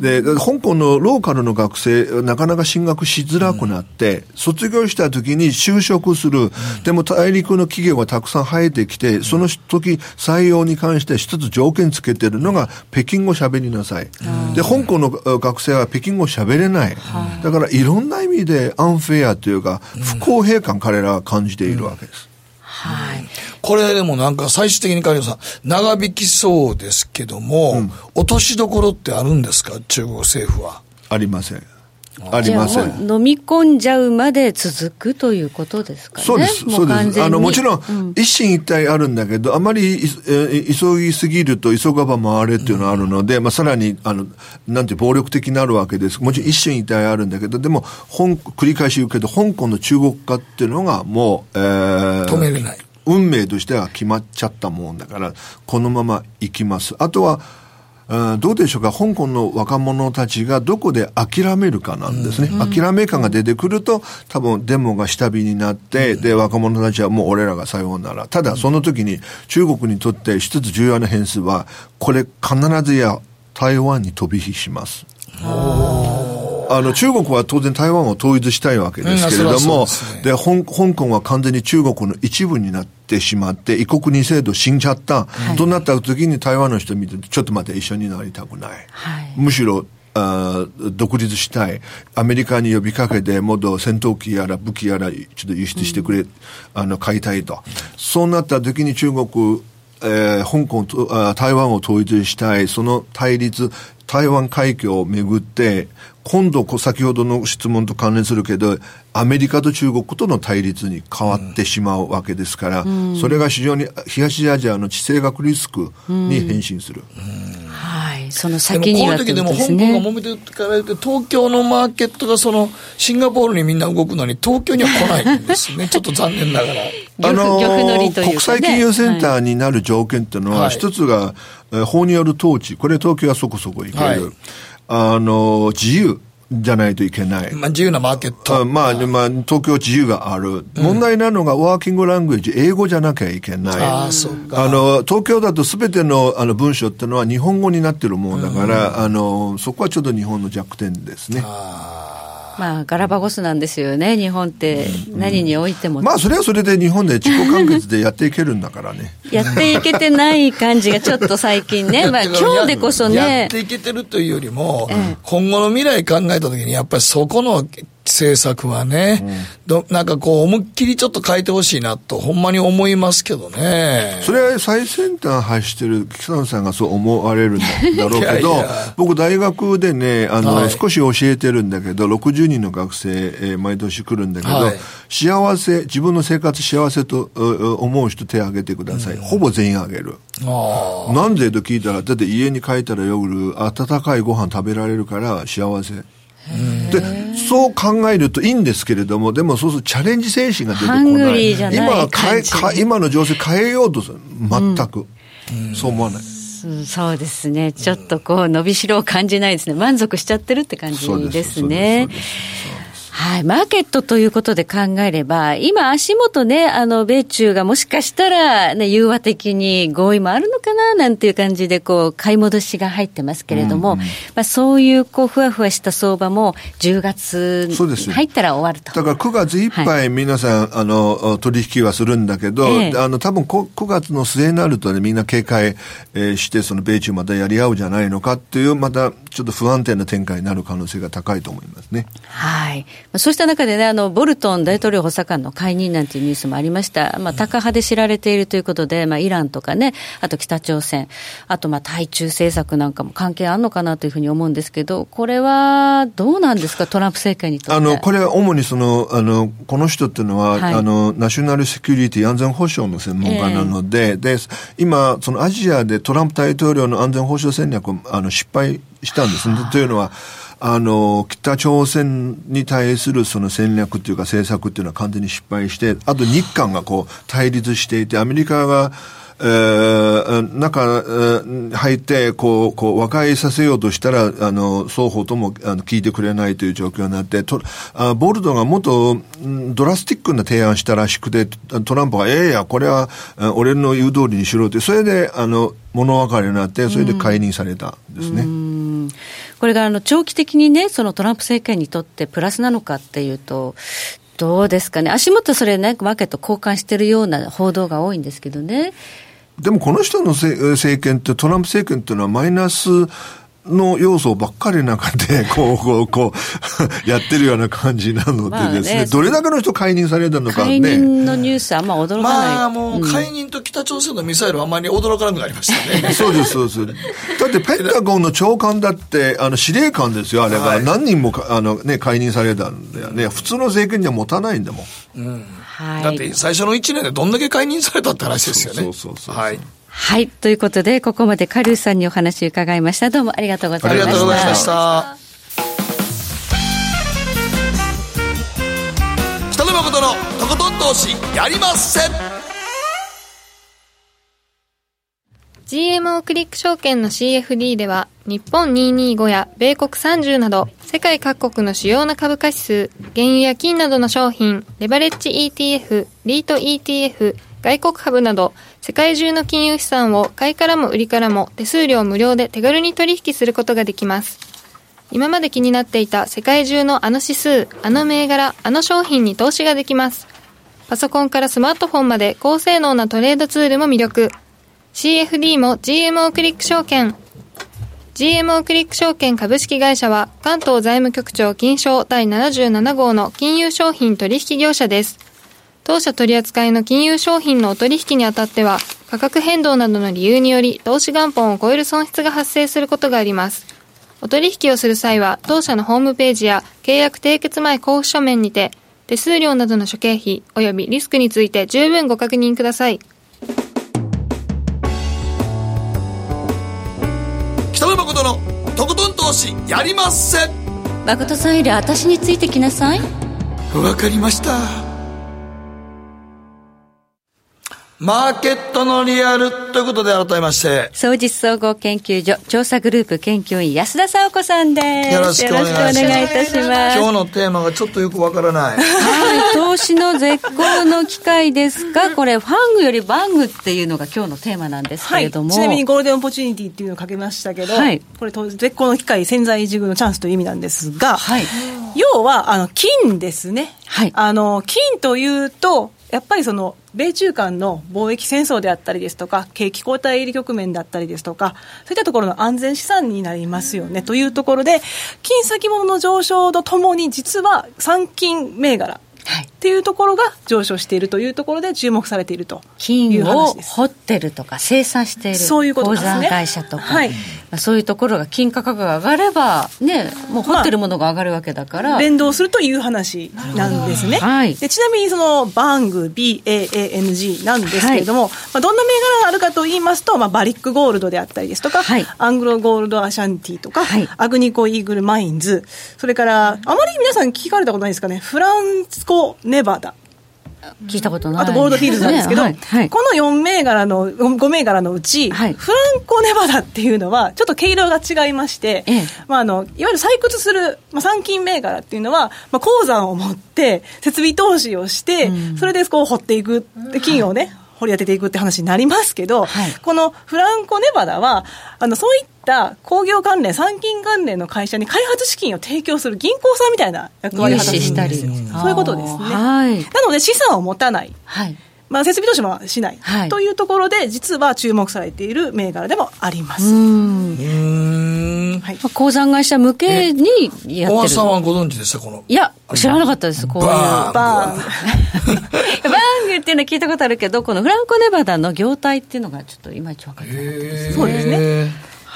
で、香港のローカルの学生、なかなか進学しづらくなって、卒業した時に就職する。でも大陸の企業がたくさん生えてきて、その時、採用に関して一つ条件つけてるのが、北京語喋りなさい。で、香港の学生は北京語喋れない。だからいろんな意味でアンフェアというか不公平感彼らは感じているわけです。はい。これでもなんか最終的にカリオさん長引きそうですけども、うん、落としどころってあるんですか中国政府は？ありません。ありません。飲み込んじゃうまで続くということですかね。そうです。そうです。あの、もちろん、うん、一進一退あるんだけど、あまり、え、急ぎすぎると急がば回れっていうのがあるので、うん、まあ、さらに、あの、なんて暴力的になるわけです。もちろん一進一退あるんだけど、でも、本、繰り返し言うけど、香港の中国化っていうのがもう、えー、止めれない。運命としては決まっちゃったもんだから、このまま行きます。あとは、うん、どうでしょうか。香港の若者たちがどこで諦めるかなんですね、うん、諦め感が出てくると多分デモが下火になって、うん、で若者たちはもう俺らがさようなら。ただその時に中国にとって一つ重要な変数はこれ必ずや台湾に飛び火します。あの中国は当然台湾を統一したいわけですけれども、うん、で、香港は完全に中国の一部になっててしまって異国二制度死んじゃった、はい、となった時に台湾の人見てちょっと待って一緒になりたくない、はい、むしろあ独立したい、アメリカに呼びかけてもっと戦闘機やら武器やらちょっと輸出してくれ、うん、あの買いたいと、そうなった時に中国、えー、香港と台湾を統一したい、その対立、台湾海峡をめぐって今度先ほどの質問と関連するけどアメリカと中国との対立に変わってしまうわけですから、うん、それが非常に東アジアの地政学リスクに変身する、うんうん、はい、その先にはということですね。でもこの時でも香港が揉めてから東京のマーケットがそのシンガポールにみんな動くのに東京には来ないんですねちょっと残念ながらあの国際金融センターになる条件というのは、はい、一つが法による統治、これ東京はそこそこいける、はい、あの自由じゃないといけない、まあ、自由なマーケット、まあまあ、東京自由がある、うん、問題なのがワーキングラングエージ、英語じゃなきゃいけない、あ、そうか、あの東京だと全て の, あの文章ってのは日本語になってるもんだから、うん、あのそこはちょっと日本の弱点ですね。あ、まあ、ガラパゴスなんですよね日本って何においても、うん、まあそれはそれで日本で自己完結でやっていけるんだからねやっていけてない感じがちょっと最近ね、まあ、今日でこそねやっていけてるというよりも、うん、今後の未来考えた時にやっぱりそこの政策はね、うん、どなんかこう思いっきりちょっと変えてほしいなとほんまに思いますけどね。それは最先端走してるキサノさんがそう思われるんだろうけどいやいや僕大学でねあの、はい、少し教えてるんだけどろくじゅうにんの学生、えー、毎年来るんだけど、はい、幸せ自分の生活幸せと思う人手を挙げてください、うん、ほぼ全員挙げる。あ、なんでと聞いたらだって家に帰ったら夜温かいご飯食べられるから幸せで、そう考えるといいんですけれども、でもそうするとチャレンジ精神が出てこない。ハングリーじゃない感じ。今、今の情勢変えようとする。全く、うん、そう思わない。そうですね。ちょっとこう伸びしろを感じないですね。満足しちゃってるって感じですね。はい、マーケットということで考えれば、今足元ね、あの、米中がもしかしたら、ね、融和的に合意もあるのかな、なんていう感じで、こう、買い戻しが入ってますけれども、うんうん、まあ、そういう、こう、ふわふわした相場も、じゅうがつに入ったら終わると。だからくがついっぱい皆さん、はい、あの、取引はするんだけど、ええ、あの、多分くがつの末になるとね、みんな警戒して、その米中またやり合うじゃないのかっていう、また、ちょっと不安定な展開になる可能性が高いと思いますね。はい。そうした中でね、あの、ボルトン大統領補佐官の解任なんていうニュースもありました。まあ、タカ派で知られているということで、まあ、イランとかね、あと北朝鮮、あと、まあ、対中政策なんかも関係あるのかなというふうに思うんですけど、これはどうなんですか、トランプ政権にとって。あの、これは主にその、あの、この人っていうのは、はい、あの、ナショナルセキュリティ安全保障の専門家なので、えー、で、今、そのアジアでトランプ大統領の安全保障戦略を、あの、失敗したんですね。というのは、あの北朝鮮に対するその戦略というか政策というのは完全に失敗して、あと日韓がこう対立していて、アメリカが、えー、中、えー、入ってこうこう和解させようとしたら、あの双方ともあの聞いてくれないという状況になって、とあボルトンがもっとドラスティックな提案したらしくて、トランプがいやいやこれは俺の言う通りにしろって、それであの物別れになって、それで解任されたんですね、うんうん、これがあの長期的にね、そのトランプ政権にとってプラスなのかっていうとどうですかね。足元それね、マーケット交換してるような報道が多いんですけどね。でもこの人の政権って、トランプ政権っていうのはマイナスの要素ばっかりの中でこうこうこうやってるような感じなのでですね、まあね、どれだけの人解任されたのかね。解任のニュースあんま驚かない。まあもう解任と北朝鮮のミサイルはあんまり驚かなくなりましたねそうですそうです。だってペンタゴンの長官だって、あの司令官ですよ、あれが何人もあの、ね、解任されたんだよね。普通の政権には持たないんだもん、うん、はい、だって最初のいちねんでどんだけ解任されたって話ですよね。そうそうそうそう、はいはい。ということで、ここまでカリュウさんにお話伺いました。どうもありがとうございました。ありがとうございました。北野誠のとことん投資やりません。ジーエムオー クリック証券の シーエフディー では、日本にひゃくにじゅうごや米国さんじゅうなど、世界各国の主要な株価指数、原油や金などの商品、レバレッジ イーティーエフ、リート イーティーエフ、外国株など世界中の金融資産を買いからも売りからも手数料無料で手軽に取引することができます。今まで気になっていた世界中のあの指数、あの銘柄、あの商品に投資ができます。パソコンからスマートフォンまで高性能なトレードツールも魅力。 シーエフディー も ジーエムオー クリック証券。ジーエムオー クリック証券株式会社は関東財務局長金商だいななじゅうななごうの金融商品取引業者です。当社取扱いの金融商品のお取引にあたっては価格変動などの理由により投資元本を超える損失が発生することがあります。お取引をする際は当社のホームページや契約締結前交付書面にて手数料などの諸経費及びリスクについて十分ご確認ください。北野誠のとことん投資やりまっせ。誠さんより私についてきなさい。わかりました。マーケットのリアルということで、改めまして総実総合研究所調査グループ研究員安田紗子さんです。よろしくお願いいたします。今日のテーマがちょっとよくわからない、はい、投資の絶好の機会ですか。これファングよりバングっていうのが今日のテーマなんですけれども、はい、ちなみにゴールデンオポチュニティっていうのをかけましたけど、はい、これ絶好の機会、潜在一遇のチャンスという意味なんですが、はい、要はあの金ですね、はい、あの金というとやっぱりその米中間の貿易戦争であったりですとか、景気後退局面だったりですとか、そういったところの安全資産になりますよねというところで、金先物の上昇とともに実は産金銘柄っていうところが上昇しているというところで注目されているという話です。金を掘ってるとか生産している、そういうことですね、鉱山会社とか、はい、そういうところが金価格が上がれば、ね、もう掘ってるものが上がるわけだから、まあ、連動するという話なんですね、はい、でちなみにそのバング ビーエーエーエヌジー なんですけれども、はい、まあ、どんな銘柄があるかといいますと、まあ、バリックゴールドであったりですとか、はい、アングロゴールドアシャンティとか、はい、アグニコイーグルマインズ、それからあまり皆さん聞かれたことないですかね、フランコネバダ聞いたことない、あとゴールドフィールドなんですけど、ね、はいはい、このよん銘柄のご銘柄のうち、はい、フランコネバダっていうのはちょっと毛色が違いまして、ええ、まあ、あのいわゆる採掘する、まあ、産金銘柄っていうのは、まあ、鉱山を持って設備投資をして、うん、それでこう掘っていく、金をね、はい、掘り当てていくって話になりますけど、はい、このフランコネバダはあのそういった工業関連、産金関連の会社に開発資金を提供する銀行さんみたいな役割を果たすんですよ。そういうことですね、はい、なので資産を持たない、はい、まあ、設備投資もしない、はい、というところで実は注目されている銘柄でもあります。うーん、はい、まあ、鉱山会社向けにやってる。大橋さんはご存知でした？このいや知らなかったです。こういうバーンバーンバーングっていうのは聞いたことあるけど、このフランコネバダの業態っていうのがちょっといまいち分かってなかったです、ね、そうですね。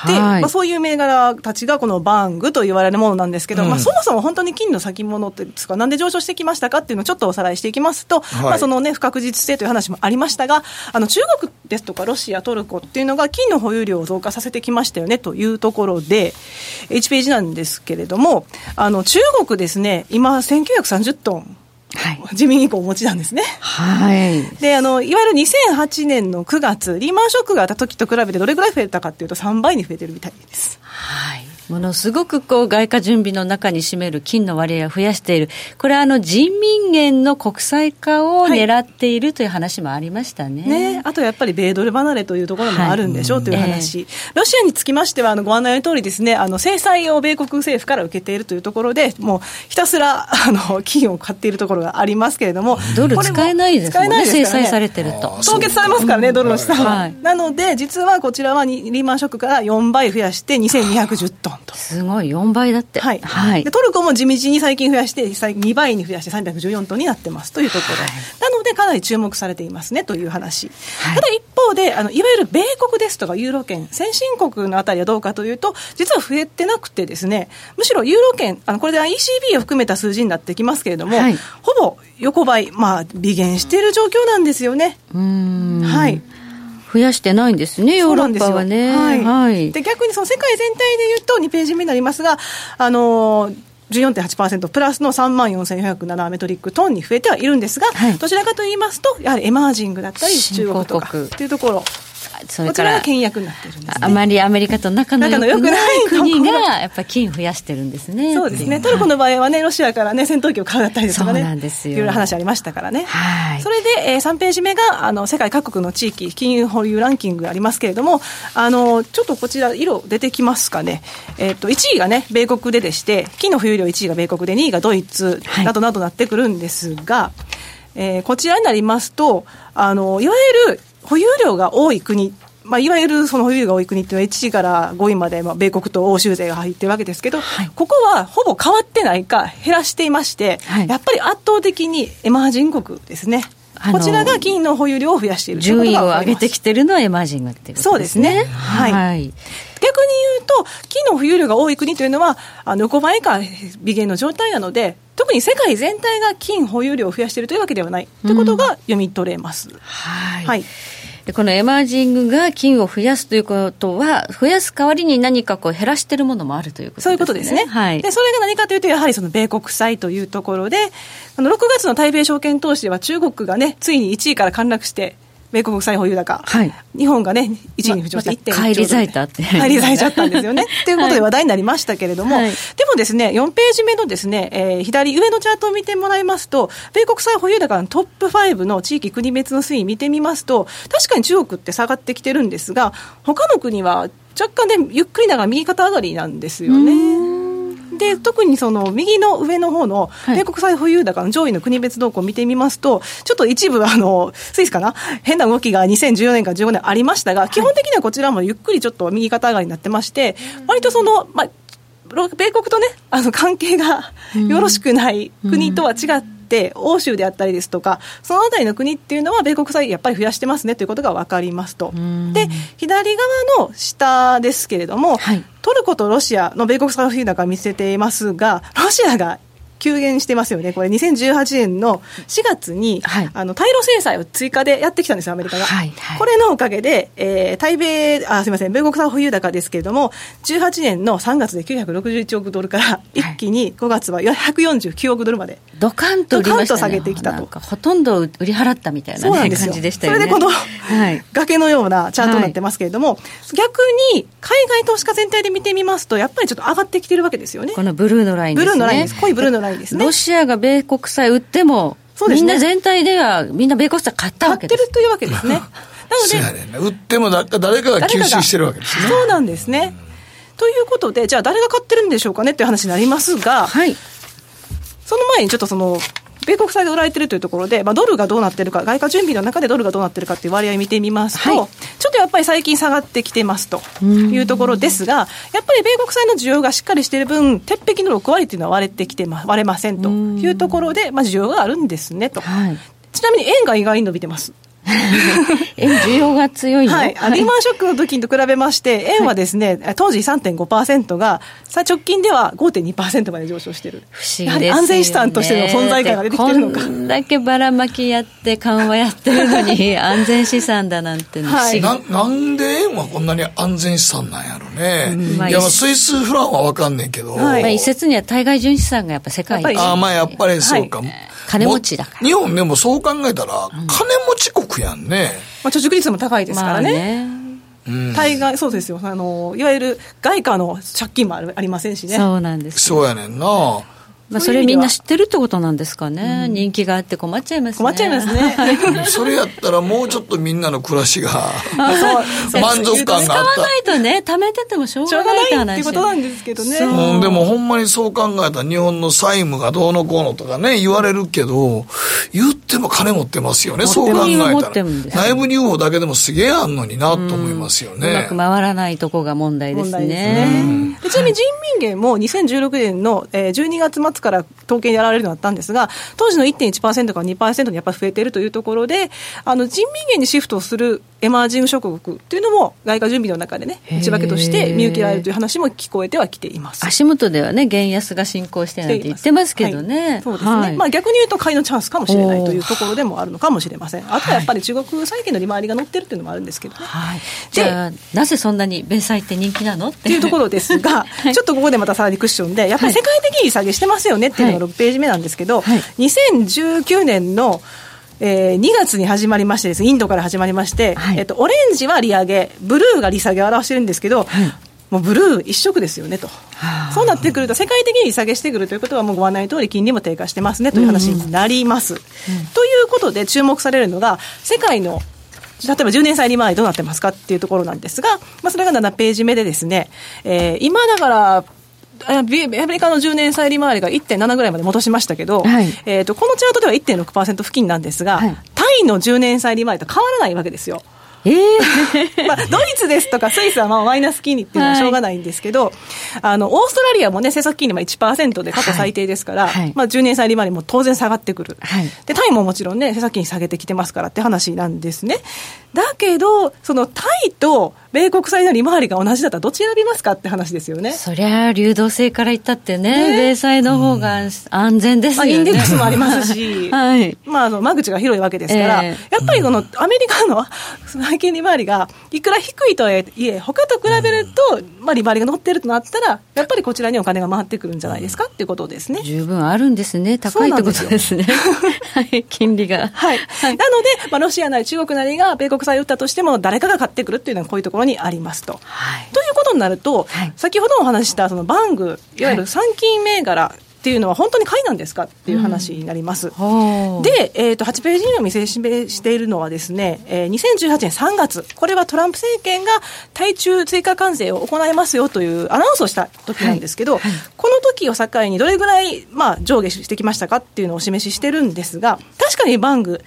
で、まあ、そういう銘柄たちがこのバングと言われるものなんですけど、うん、まあ、そもそも本当に金の先物ってですか、なんで上昇してきましたかっていうのをちょっとおさらいしていきますと、はい、まあ、そのね、不確実性という話もありましたが、あの中国ですとかロシア、トルコっていうのが金の保有量を増加させてきましたよねというところで、いちページなんですけれども、あの中国ですね、今せんきゅうひゃくさんじゅっトン、はい、人民銀行をお持ちなんですね、はい、であのいわゆるにせんはちねんのくがつリーマンショックがあった時と比べてどれぐらい増えたかというとさんばいに増えてるみたいです。はい、ものすごくこう外貨準備の中に占める金の割合を増やしている。これはあの人民元の国際化を狙っているという話もありましたね、はい、ね、あとやっぱり米ドル離れというところもあるんでしょうという話、はい、うん、えー、ロシアにつきましてはあのご案内の通りですね、あの制裁を米国政府から受けているというところで、もうひたすらあの金を買っているところがありますけれども、ドル使えないですもんね、制裁されてると凍結されますからね、ドルの資産は、はい、なので実はこちらはリーマンショックからよんばい増やしてにせんにひゃくじゅっトンと、すごいよんばいだって、はいはい、でトルコも地道に最近増やしてにばいに増やしてさんびゃくじゅうよんトンになってますというところ、はい、なのでかなり注目されていますねという話、はい、ただ一方であのいわゆる米国ですとかユーロ圏、先進国のあたりはどうかというと実は増えてなくてですね、むしろユーロ圏、あのこれで イーシービー を含めた数字になってきますけれども、はい、ほぼ横ばい、まあ、微減している状況なんですよね。うーん、はい、増やしてないんですね、ヨーロッパはね、はいはい、で逆にその世界全体でいうとにページ目になりますが、あのー、じゅうよんてんはちパーセント プラスの さんまんよんせんよんひゃくなな メトリックトンに増えてはいるんですが、はい、どちらかといいますとやはりエマージングだったり中国とかというところ、それからこちらが倹約になってるんですね。あまりアメリカと仲の良くない国がやっぱ金増やしてるんですね。そうですね。トルコの場合はね、ロシアからね戦闘機を買うだったりとかね、そうなんですよ、いろいろ話ありましたからね。はい。それで、えー、さんページ目があの世界各国の地域金融保有ランキングありますけれども、あのちょっとこちら色出てきますかね。えー、っといちいがね米国ででして、金の保有量いちいが米国でにいがドイツなどなどなってくるんですが、はい、えー、こちらになりますとあのいわゆる保有量が多い国、まあ、いわゆるその保有が多い国というのはいちいからごいまで、まあ、米国と欧州勢が入っているわけですけど、はい、ここはほぼ変わってないか減らしていまして、はい、やっぱり圧倒的にエマージン国ですね。こちらが金の保有量を増やしているということが分かります。順位を上げてきているのはエマージングということですね。そうですね、はいはい、逆に言うと金の保有量が多い国というのはあのごばい以下微減の状態なので、特に世界全体が金保有量を増やしているというわけではないということが読み取れます、うん、はい、はい。でこのエマージングが金を増やすということは増やす代わりに何かこう減らしているものもあるということですね。そういうことですね、はい、でそれが何かというとやはりその米国債というところで、あのろくがつの対米証券投資では中国が、ね、ついにいちいから陥落して米国債保有高、はい、日本が、ね、いちいに浮上して いってんいち まま、返り咲いたって返り咲いちゃったんですよねということで話題になりましたけれども、はい、でもですねよんページ目のですね、えー、左上のチャートを見てもらいますと、米国債保有高のトップごの地域国別の推移見てみますと、確かに中国って下がってきてるんですが、他の国は若干ねゆっくりながら右肩上がりなんですよね。で特にその右の上の方の米国債保有高の上位の国別動向を見てみますと、はい、ちょっと一部あのスイスかな変な動きがにせんじゅうよねんからじゅうごねんありましたが、はい、基本的にはこちらもゆっくりちょっと右肩上がりになってまして、うん、割とその、まあ、米国とねあの関係がよろしくない国とは違って、うん、欧州であったりですとかそのあたりの国っていうのは米国債やっぱり増やしてますねということが分かりますと、うん、で左側の下ですけれども、はい、トルコとロシアの米国債保有高を見せていますが、ロシアが急減してますよね。これにせんじゅうはちねんのしがつに、はい、あの対ロ制裁を追加でやってきたんですよアメリカが、はいはい、これのおかげで、えー、対米あすみません米国債保有高ですけれどもじゅうはちねんのさんがつできゅうひゃくろくじゅういちおくドルから一気にごがつはひゃくよんじゅうきゅうおくドルまでドカンと売りました、ね、ドカンと下げてきたと、なんかほとんど売り払ったみたい な,、ね、そうなんですよ感じでしたよね。それでこの、はい、崖のようなチャートになってますけれども、はい、逆に海外投資家全体で見てみますとやっぱりちょっと上がってきてるわけですよね。このブルーのラインですね。ブルーのラインです。濃いブルーのラインですね。ロシアが米国債売っても、ね、みんな全体ではみんな米国債買ったわけです。買ってるというわけですね。なので、ね、売っても誰かが吸収してるわけですね。そうなんですね、うん、ということでじゃあ誰が買ってるんでしょうかねという話になりますが、はい、その前にちょっとその米国債が売られているというところで、まあ、ドルがどうなっているか外貨準備の中でドルがどうなっているかという割合を見てみますと、はい、ちょっとやっぱり最近下がってきてますというところですが、やっぱり米国債の需要がしっかりしている分鉄壁のろくわりというのは割れてきて、ま、割れませんというところで、まあ、需要があるんですねと、はい、ちなみに円が意外に伸びてます円需要が強いの、はい、リーマンショックの時と比べまして円はですね、はい、当時 さんてんごパーセント が直近では ごてんにパーセント まで上昇している。不思議ですよね。やはり安全資産としての存在感が出てきてるのか。こんだけばらまきやって緩和やってるのに安全資産だなんて不思議、はい、な, なんで円はこんなに安全資産なんやろね、うん、まあ、いやスイスフランは分かんねんけど、はい、まあ、一説には対外純資産がやっぱ世界一、あ、まあやっぱりそうか、はい、金持ちだから日本でもそう考えたら金持ち国やんね、うん、まあ、貯蓄率も高いですからね、まあね、大概そうですよ。あのいわゆる外貨の借金も あ, るありませんしね。そうなんです、そうやねんな、まあ、それみんな知ってるってことなんですかね、うん、人気があって困っちゃいますね。困っちゃいますねそれやったらもうちょっとみんなの暮らしが満足感があった使わないとね、貯めててもしょうがないって話ってことなんですけどね。うん、でもほんまにそう考えたら日本の債務がどうのこうのとかね言われるけど、言っても金持ってますよね。そう考えたら内部留保だけでもすげえあんのになと思いますよね。うまく回らないとこが問題ですね。問題ですね、うん、ちなみに人民元もにせんじゅうろくねんのじゅうにがつ末から統計にやられるようになったんですが、当時の いってんいちパーセント から にパーセント にやっぱり増えているというところで、あの人民元にシフトするエマージング諸国というのも外貨準備の中でね内訳として見受けられるという話も聞こえてはきています。足元ではね原安が進行してないと言ってますけどね。そうですね、はい、まあ、逆に言うと買いのチャンスかもしれないというところでもあるのかもしれません。あとはやっぱり中国債券の利回りが乗ってるというのもあるんですけどね、はい、じゃあなぜそんなに米債って人気なのっていうところですが、はい、ちょっとここでまたさらにクッションでやっぱり世界的に利下げしてますますよねっていうのがろくページ目なんですけど、はいはい、にせんじゅうきゅうねんの、えー、にがつに始まりましてです、インドから始まりまして、はい、えっと、オレンジは利上げ、ブルーが利下げを表してるんですけど、はい、もうブルー一色ですよねと、はあ、そうなってくると世界的に利下げしてくるということはもうご案内の通り金利も低下してますねという話になります、うんうんうん、ということで注目されるのが世界の例えばじゅうねん債利回りどうなってますかっていうところなんですが、まあ、それがななページ目でですね、えー、今だからアメリカのじゅうねん債利回りが いってんなな ぐらいまで戻しましたけど、はい、えー、とこのチャートでは いってんろくパーセント 付近なんですが、はい、タイのじゅうねん債利回りと変わらないわけですよ。えーまあ、ドイツですとかスイスはまあマイナス金利っていうのはしょうがないんですけど、はい、あのオーストラリアもね政策金利は いちパーセント で過去最低ですから、はいはいまあ、じゅうねん債利回りも当然下がってくる、はい、でタイももちろんね政策金利下げてきてますからって話なんですね。だけどそのタイと米国債の利回りが同じだったらどっち選びますかって話ですよね。そりゃ流動性から言ったってね、米債の方が安全ですよね、まあ、インデックスもありますし、はいまあ、あの間口が広いわけですから、えー、やっぱりこのアメリカの債券利回りがいくら低いとはいえ他と比べると、まあ、利回りが乗ってるとなったらやっぱりこちらにお金が回ってくるんじゃないですかっていうことですね。十分あるんですね、高いってことですねはい、金利が、はいはい、なので、まあ、ロシアなり中国なりが米国債を売ったとしても誰かが買ってくるっていうのはこういうところにありますと、はい、ということになると、はい、先ほどお話したそのバングいわゆる参議院銘柄っていうのは本当に買いなんですかっていう話になります、うん、で、えー、とはちページにお見せしているのはですね、えー、にせんじゅうはちねんさんがつこれはトランプ政権が対中追加関税を行いますよというアナウンスをした時なんですけど、はいはい、この時を境にどれぐらい、まあ、上下してきましたかっていうのをお示ししてるんですが、確かにバング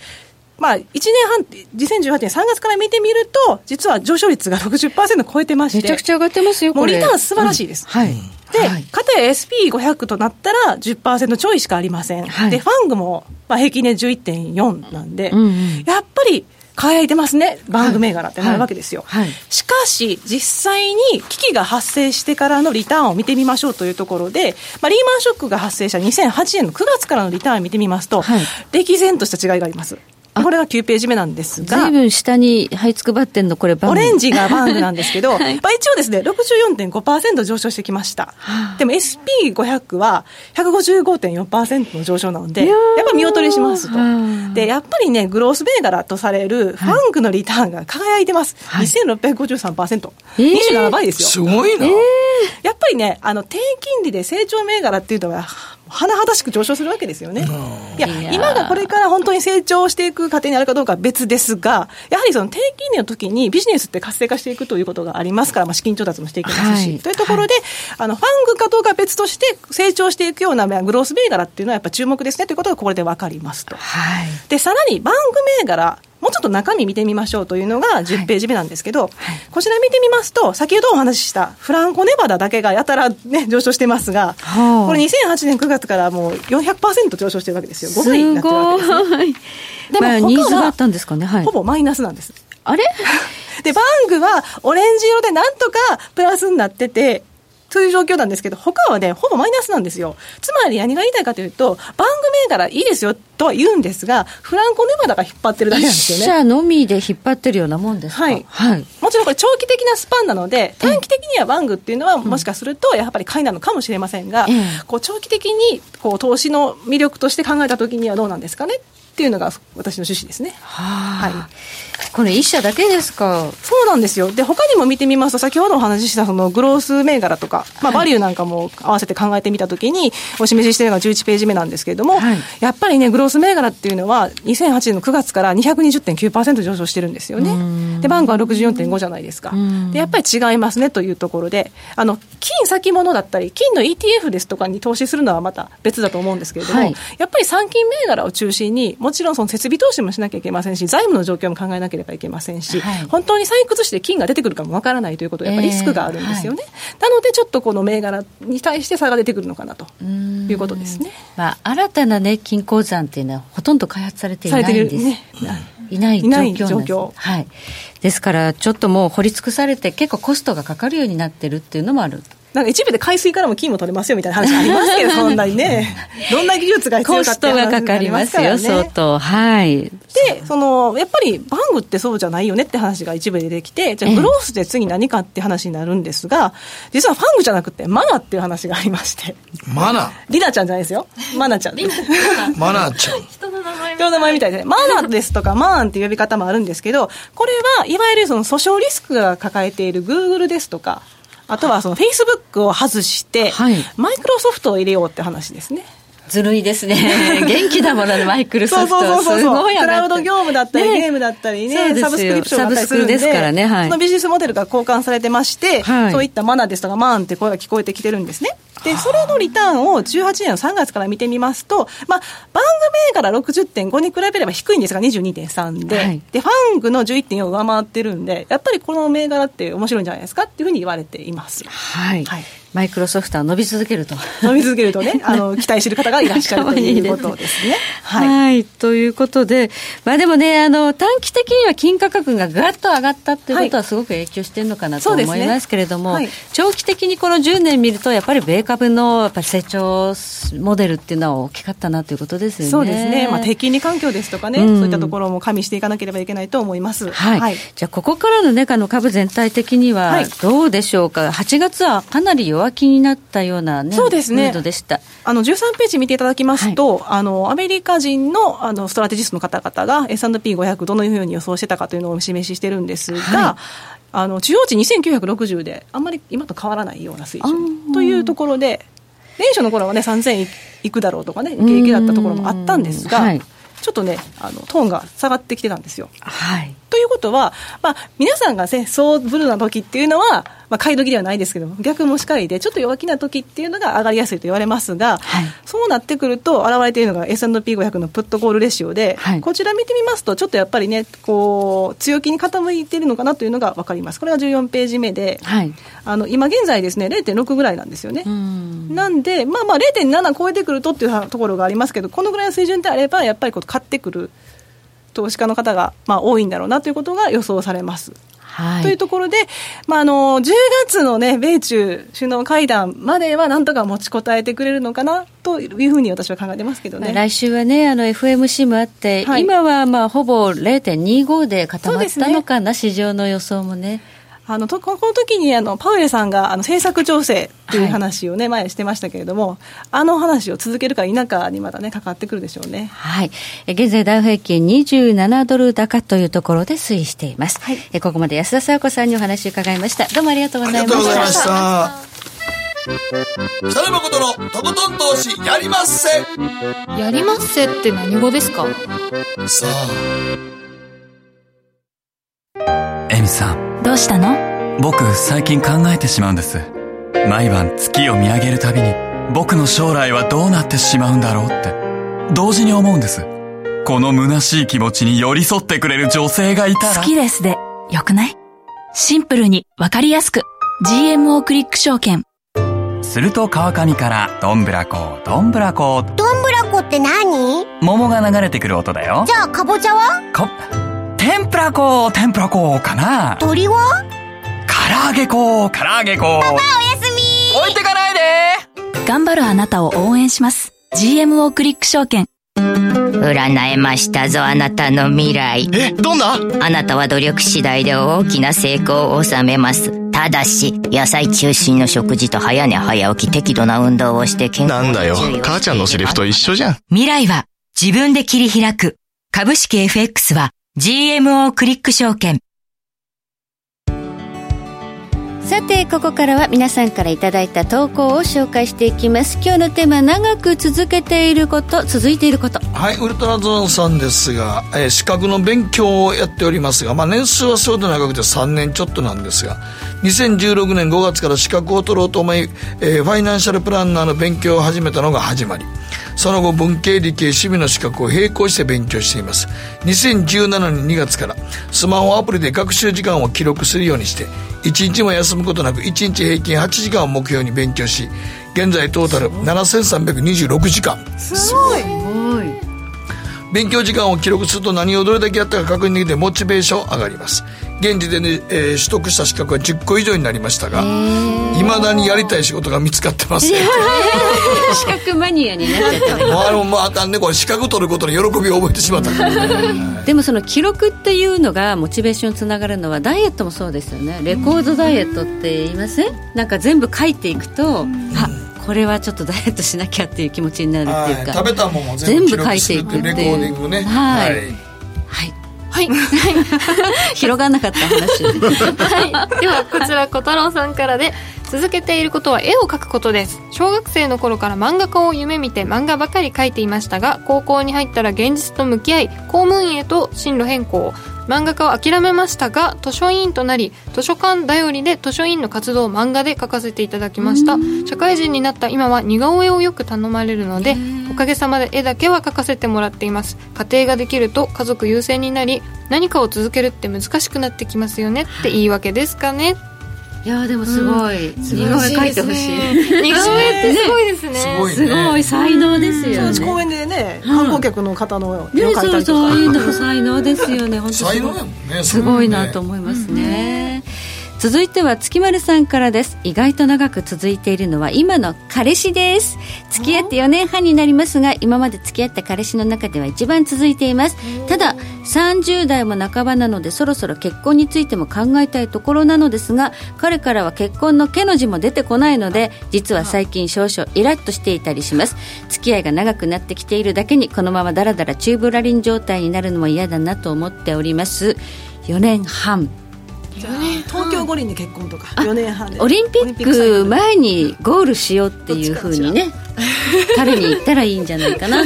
まあ、いちねんはんにせんじゅうはちねんさんがつから見てみると実は上昇率が ろくじゅっパーセント 超えてましてめちゃくちゃ上がってますよこれ。もうリターン素晴らしいです、うんはい、で、はい、かたや エスピーごひゃく となったら じゅっパーセント ちょいしかありません、はい、でファングも、まあ、平均で じゅういってんよん なんで、うんうん、やっぱり輝いてますねバング銘柄ってなるわけですよ、はいはい、しかし実際に危機が発生してからのリターンを見てみましょうというところで、まあ、リーマンショックが発生したにせんはちねんのくがつからのリターンを見てみますと、はい、歴然とした違いがあります。これがきゅうページめなんですが、随分下に這いつくばってんのこれバングオレンジがバングなんですけど、はいまあ、一応ですね ろくじゅうよんてんごパーセント 上昇してきましたでも エスピーごひゃく は ひゃくごじゅうごてんよんパーセント の上昇なのでやっぱり見劣りしますと。でやっぱりねグロース銘柄とされるファングのリターンが輝いてます、はい、にせんろっぴゃくごじゅうさんパーセント、はい、にじゅうななばいですよ、えー、すごいな、えー、やっぱりねあの低金利で成長銘柄っていうのは甚だしく上昇するわけですよね。いや今がこれから本当に成長していく過程にあるかどうかは別ですが、やはりその低金利の時にビジネスって活性化していくということがありますから、まあ、資金調達もしていきますし、はい、というところで、はい、あのファングかどうかは別として成長していくようなグロース銘柄っていうのはやっぱ注目ですねということがこれで分かりますと、はい、でさらにバング銘柄もうちょっと中身見てみましょうというのがじゅっページめなんですけど、はいはい、こちら見てみますと先ほどお話ししたフランコネバダだけがやたら、ね、上昇してますが、はあ、これにせんはちねんくがつからもう よんひゃくパーセント 上昇してるわけですよ。ごばいになってるわけですね。すごい。でも他が、まあ、ニーズがあったんですかね、はい、ほぼマイナスなんですあれでバングはオレンジ色でなんとかプラスになっててという状況なんですけど、他はねほぼマイナスなんですよ。つまり何が言いたいかというとバング銘柄いいですよとは言うんですがフランコネバダが引っ張ってるだけなんですよね。一社のみで引っ張ってるようなもんですか、はいはい、もちろんこれ長期的なスパンなので短期的にはバングっていうのはもしかするとやっぱり買いなのかもしれませんが、うん、こう長期的にこう投資の魅力として考えた時にはどうなんですかねっていうのが私の趣旨ですね。は、はい、これ一社だけですか。そうなんですよ。で他にも見てみますと先ほどお話ししたそのグロース銘柄とか、まあ、バリューなんかも合わせて考えてみたときにお示ししているのがじゅういちページめなんですけれども、はい、やっぱりねグロース銘柄っていうのはにせんはちねんのくがつから にひゃくにじゅってんきゅうパーセント 上昇してるんですよね。でバンクは ろくじゅうよんてんご じゃないですか。でやっぱり違いますねというところであの金先物だったり金の イーティーエフ ですとかに投資するのはまた別だと思うんですけれども、はい、やっぱり産金銘柄を中心にもちろんその設備投資もしなきゃいけませんし財務の状況も考えなければいけませんし、はい、本当に採掘して金が出てくるかもわからないということでやっぱりリスクがあるんですよね、えーはい、なのでちょっとこの銘柄に対して差が出てくるのかなということですね、まあ、新たな、ね、金鉱山というのはほとんど開発されていないんです、ね、いない状況なんです、いない状況、はい、ですからちょっともう掘り尽くされて結構コストがかかるようになってるっていうのもある。なんか一部で海水からも金も取れますよみたいな話ありますけどそんなにねどんな技術が必要かっていう話になりますからね。コストがかかりますよ相当、はい、でそのやっぱりバングってそうじゃないよねって話が一部で出てきてじゃあグロースで次何かって話になるんですが、ええ、実はファングじゃなくてマナっていう話がありましてマナリナちゃんじゃないですよマナちゃんマナちゃん人の名前人の名前みたいですね。マナですとかマーンっていう呼び方もあるんですけどこれはいわゆるその訴訟リスクが抱えているグーグルですとかあとはそのフェイスブックを外してマイクロソフトを入れようって話ですね、はい、ずるいですね元気だものでマイクロソフトはすごい上がってクラウド業務だったり、ね、ゲームだったりねサブスクリプションだったりするん で, ですから、ねはい、そのビジネスモデルが交換されてまして、はい、そういったマナですとかマーンって声が聞こえてきてるんですね。でそれのリターンをじゅうはちねんのさんがつから見てみますと、まあ、番組銘柄 ろくじゅってんご に比べれば低いんですが にじゅうにてんさん で、はい、でファングの じゅういってんよん を上回ってるんで、やっぱりこの銘柄って面白いんじゃないですかっていうふうに言われています、はいはい、マイクロソフトは伸び続けると伸び続けるとねあの期待してる方がいらっしゃるということですね。はい、はい、ということで、まあ、でもねあの短期的には金価格がガラッと上がったということはすごく影響してるのかなと思いますけれども、はいねはい、長期的にこのじゅうねん見るとやっぱり米株のやっぱり成長モデルっていうのは大きかったなということですよね。そうですね、まあ、低金利環境ですとかね、うん、そういったところも加味していかなければいけないと思います。はいはい、じゃあここからの、ね、あの株全体的にはどうでしょうか。はい、はちがつはかなり弱気になったような、ね、そうですねムードでした。あのじゅうさんページ見ていただきますと、はい、あのアメリカ人 の, あのストラテジストの方々が エスアンドピーごひゃく どのように予想してたかというのをお示ししてるんですが、はいあの中央値にせんきゅうひゃくろくじゅうであんまり今と変わらないような水準というところで、年初の頃はねさんぜんいくだろうとかねイケイケだったところもあったんですが、はい、ちょっとねあのトーンが下がってきてたんですよ。はい、ということは、まあ、皆さんがねそうブルーな時っていうのは、まあ、買い時ではないですけど逆もしかりでちょっと弱気な時っていうのが上がりやすいと言われますが、はい、そうなってくると現れているのが エスアンドピーごひゃく のプットコールレシオで、はい、こちら見てみますとちょっとやっぱりねこう強気に傾いているのかなというのが分かります。これがじゅうよんページ目で、はい、あの今現在ですね れいてんろく ぐらいなんですよね。うんなんで、まあ、まあ れいてんなな 超えてくるとっていうところがありますけど、このぐらいの水準であればやっぱりこう買ってくる投資家の方が、まあ、多いんだろうなということが予想されます。はい、というところで、まあ、あのじゅうがつの、ね、米中首脳会談まではなんとか持ちこたえてくれるのかなというふうに私は考えてますけどね。来週は、ね、あの エフオーエムシー もあって、はい、今はまあほぼ れいてんにじゅうご で固まったのかな、ね、市場の予想もねあのとこの時にあのパウエルさんがあの政策調整という話を、ねはい、前してましたけれども、あの話を続けるか否かにまだ、ね、かかってくるでしょうね。はい、現在ダウ平均にじゅうななドル高というところで推移しています。はい、えここまで安田佐和子さんにお話を伺いました。どうもありがとうございました。ありがとうございました。北野誠のとことん投資やりまっせ。やりまっせって何語ですか？さあエミさんどうしたの？僕最近考えてしまうんです。毎晩月を見上げるたびに僕の将来はどうなってしまうんだろうって同時に思うんです。この虚しい気持ちに寄り添ってくれる女性がいたら。好きですでよくない？シンプルにわかりやすく ジーエムオー クリック証券。すると川上からどんぶらこどんぶらこどんぶらこって何？桃が流れてくる音だよ。じゃあかぼちゃは？か天ぷら粉天ぷら粉かな。鳥は？唐揚げ粉唐揚げ粉。パパおやすみ。置いてかないで。頑張るあなたを応援します ジーエムオー クリック証券。占えましたぞあなたの未来。えどんな？あなたは努力次第で大きな成功を収めます。ただし野菜中心の食事と早寝早起き適度な運動をして健康。なんだよ母ちゃんのセリフと一緒じゃん。未来は自分で切り開く。株式 エフエックス はジーエムオー クリック証券。さてここからは皆さんからいただいた投稿を紹介していきます。今日のテーマ長く続けていること続いていること。はいウルトラゾーンさんですが、えー、資格の勉強をやっておりますが、まあ、年数はそうで長くてさんねんちょっとなんですがにせんじゅうろくねんごがつから資格を取ろうと思い、えー、ファイナンシャルプランナーの勉強を始めたのが始まり、その後文系理系趣味の資格を並行して勉強しています。にせんじゅうななねんにがつからスマホアプリで学習時間を記録するようにしていちにちも休むことなくいちにち平均はちじかんを目標に勉強し、現在トータルななせんさんびゃくにじゅうろくじかん。すごい勉強時間を記録すると何をどれだけやったか確認できてモチベーション上がります。現時点で、ねえー、取得した資格はじゅっこ以上になりましたが、いまだにやりたい仕事が見つかってません。資格マニアになっちゃったね。あのまたねこれ資格取ることの喜びを覚えてしまった、ね、でもその記録っていうのがモチベーションにつながるのはダイエットもそうですよね。レコードダイエットって言いません？なんか全部書いていくとあこれはちょっとダイエットしなきゃっていう気持ちになるっていうか、はい、食べたものを全部記録するっていうレコーディングね。はいはいはい、広がらなかった話、はい、ではこちら小太郎さんからで続けていることは絵を描くことです。小学生の頃から漫画家を夢見て漫画ばかり描いていましたが、高校に入ったら現実と向き合い公務員へと進路変更、漫画家を諦めましたが図書委員となり、図書館頼りで図書委員の活動を漫画で描かせていただきました。社会人になった今は似顔絵をよく頼まれるので、おかげさまで絵だけは描かせてもらっています。家庭ができると家族優先になり、何かを続けるって難しくなってきますよねって言い訳ですかね。いやでもすごい、うん、似顔絵描いてほしい。似顔絵ってすごいですね。すごいね、すごい才能ですよね。公園でね、観光客の方の絵を描いたりとか、そういうのも才能ですよね。本当才能だもんね。すごいなと思いますね。うん、続いては月丸さんからです。意外と長く続いているのは今の彼氏です。付き合ってよねんはんになりますが、今まで付き合った彼氏の中では一番続いています。たださんじゅう代も半ばなので、そろそろ結婚についても考えたいところなのですが、彼からは結婚のけの字も出てこないので、実は最近少々イラッとしていたりします。付き合いが長くなってきているだけに、このままだらだらチューブラリン状態になるのも嫌だなと思っております。よねんはん、東京五輪で結婚とかよねんはんで、オリンピック前にゴールしようっていう風にね、彼に言ったらいいんじゃないかな。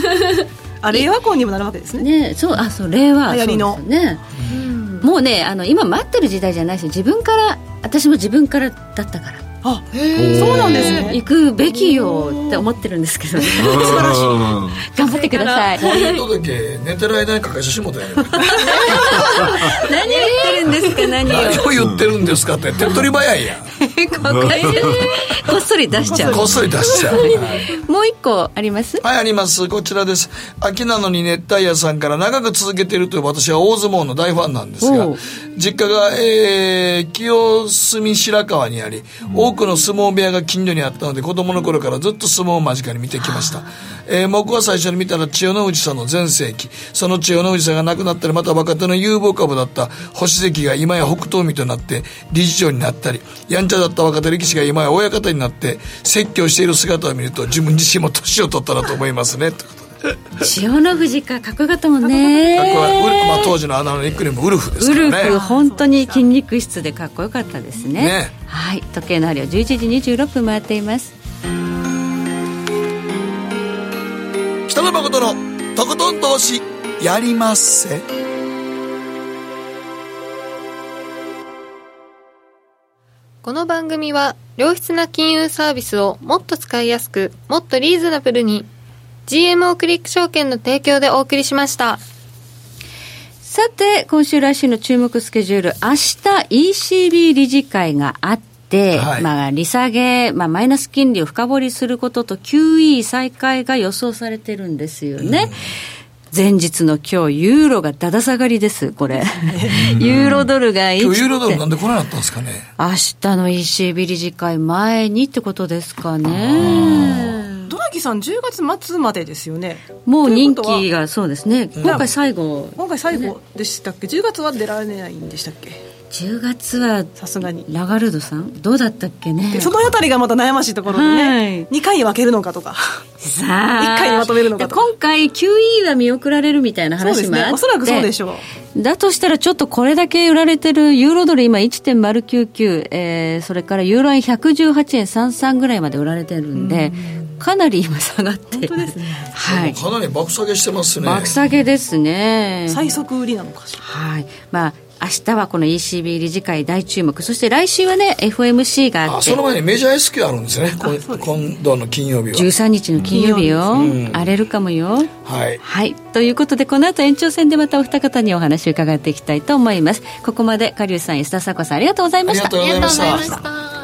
あ、令和婚にもなるわけですね。ね、そう、あ、そう、令和流行りの、そうですね、うん、もうね、あの今待ってる時代じゃないし、自分から、私も自分からだったから、あ、へ、そうなんですね、行くべきよって思ってるんですけど、ね、素晴らしい。頑張ってください。こういうのだけ寝てる間に抱えてしもたよ。何言ってるんですか。何を言ってるんですかって手っ取り早いやん。こっそり出しちゃう。こっそり出しちゃう。もう一個あります。はい、あります。こちらです。秋なのに熱帯夜さんから、長く続けているという私は大相撲の大ファンなんですが、実家が、えー、清澄白河にあり、多くの相撲部屋が近所にあったので、子供の頃からずっと相撲を間近に見てきました。えー、僕は最初に見たら千代の富士さんの全盛期、その千代の富士さんが亡くなったり、また若手の有望株だった星関が今や北東海となって理事長になったり、やんちゃだった若手力士が今や親方になって説教している姿を見ると、自分自身も年を取ったなと思いますね。千代の富士か、かっこよかったもんね。かっこは、まあ、当時のアナのニックネームウルフですからね。ウルフ、本当に筋肉質でかっこよかったですね。ね、はい、時計の針はじゅういちじにじゅうろっぷん回っています。北野誠のとことん投資やりまっせ。この番組は、良質な金融サービスをもっと使いやすく、もっとリーズナブルに、 ジーエムオー クリック証券の提供でお送りしました。さて、今週来週の注目スケジュール、明日 イーシービー 理事会があって、で、はい、まあ、利下げ、まあ、マイナス金利を深掘りすることと キューイー 再開が予想されてるんですよね。うん、前日の今日、ユーロがだだ下がりです。これユーロドルがいち、今日ユーロドルなんでこれなったんですかね。明日の イーシービー 理事会前にってことですかね。ドラギさんじゅうがつ末までですよね。もう任期が、そうですね、今回最後、今回最後でしたっけ。じゅうがつは出られないんでしたっけ。じゅうがつはさすがにラガルドさんどうだったっけね。そのあたりがまた悩ましいところでね、はい、にかいに分けるのかとか、さあいっかいにまとめるのかとか、今回 キューイー は見送られるみたいな話もあって、そうですね、おそらくそうでしょう。だとしたらちょっとこれだけ売られてるユーロドル今 いちてんまるきゅうきゅう、えー、それからユーロ円ひゃくじゅうはちえんさんじゅうさんぐらいまで売られてるんで、んかなり今下がってる。本当ですね、はい、かなり爆下げしてますね。爆下げですね。最速売りなのかしら。はい、まあ明日はこの イーシービー 理事会大注目。そして来週はね エフオーエムシー があって、あ、その前にメジャー S q あるんですね。です今度の金曜日はじゅうさんにちの金曜日よ、うん、荒れるかもよ、はい、はい、ということで、この後延長戦でまたお二方にお話を伺っていきたいと思います。ここまでカリュウさん、安田佐子さん、ありがとうございました。ありがとうございました。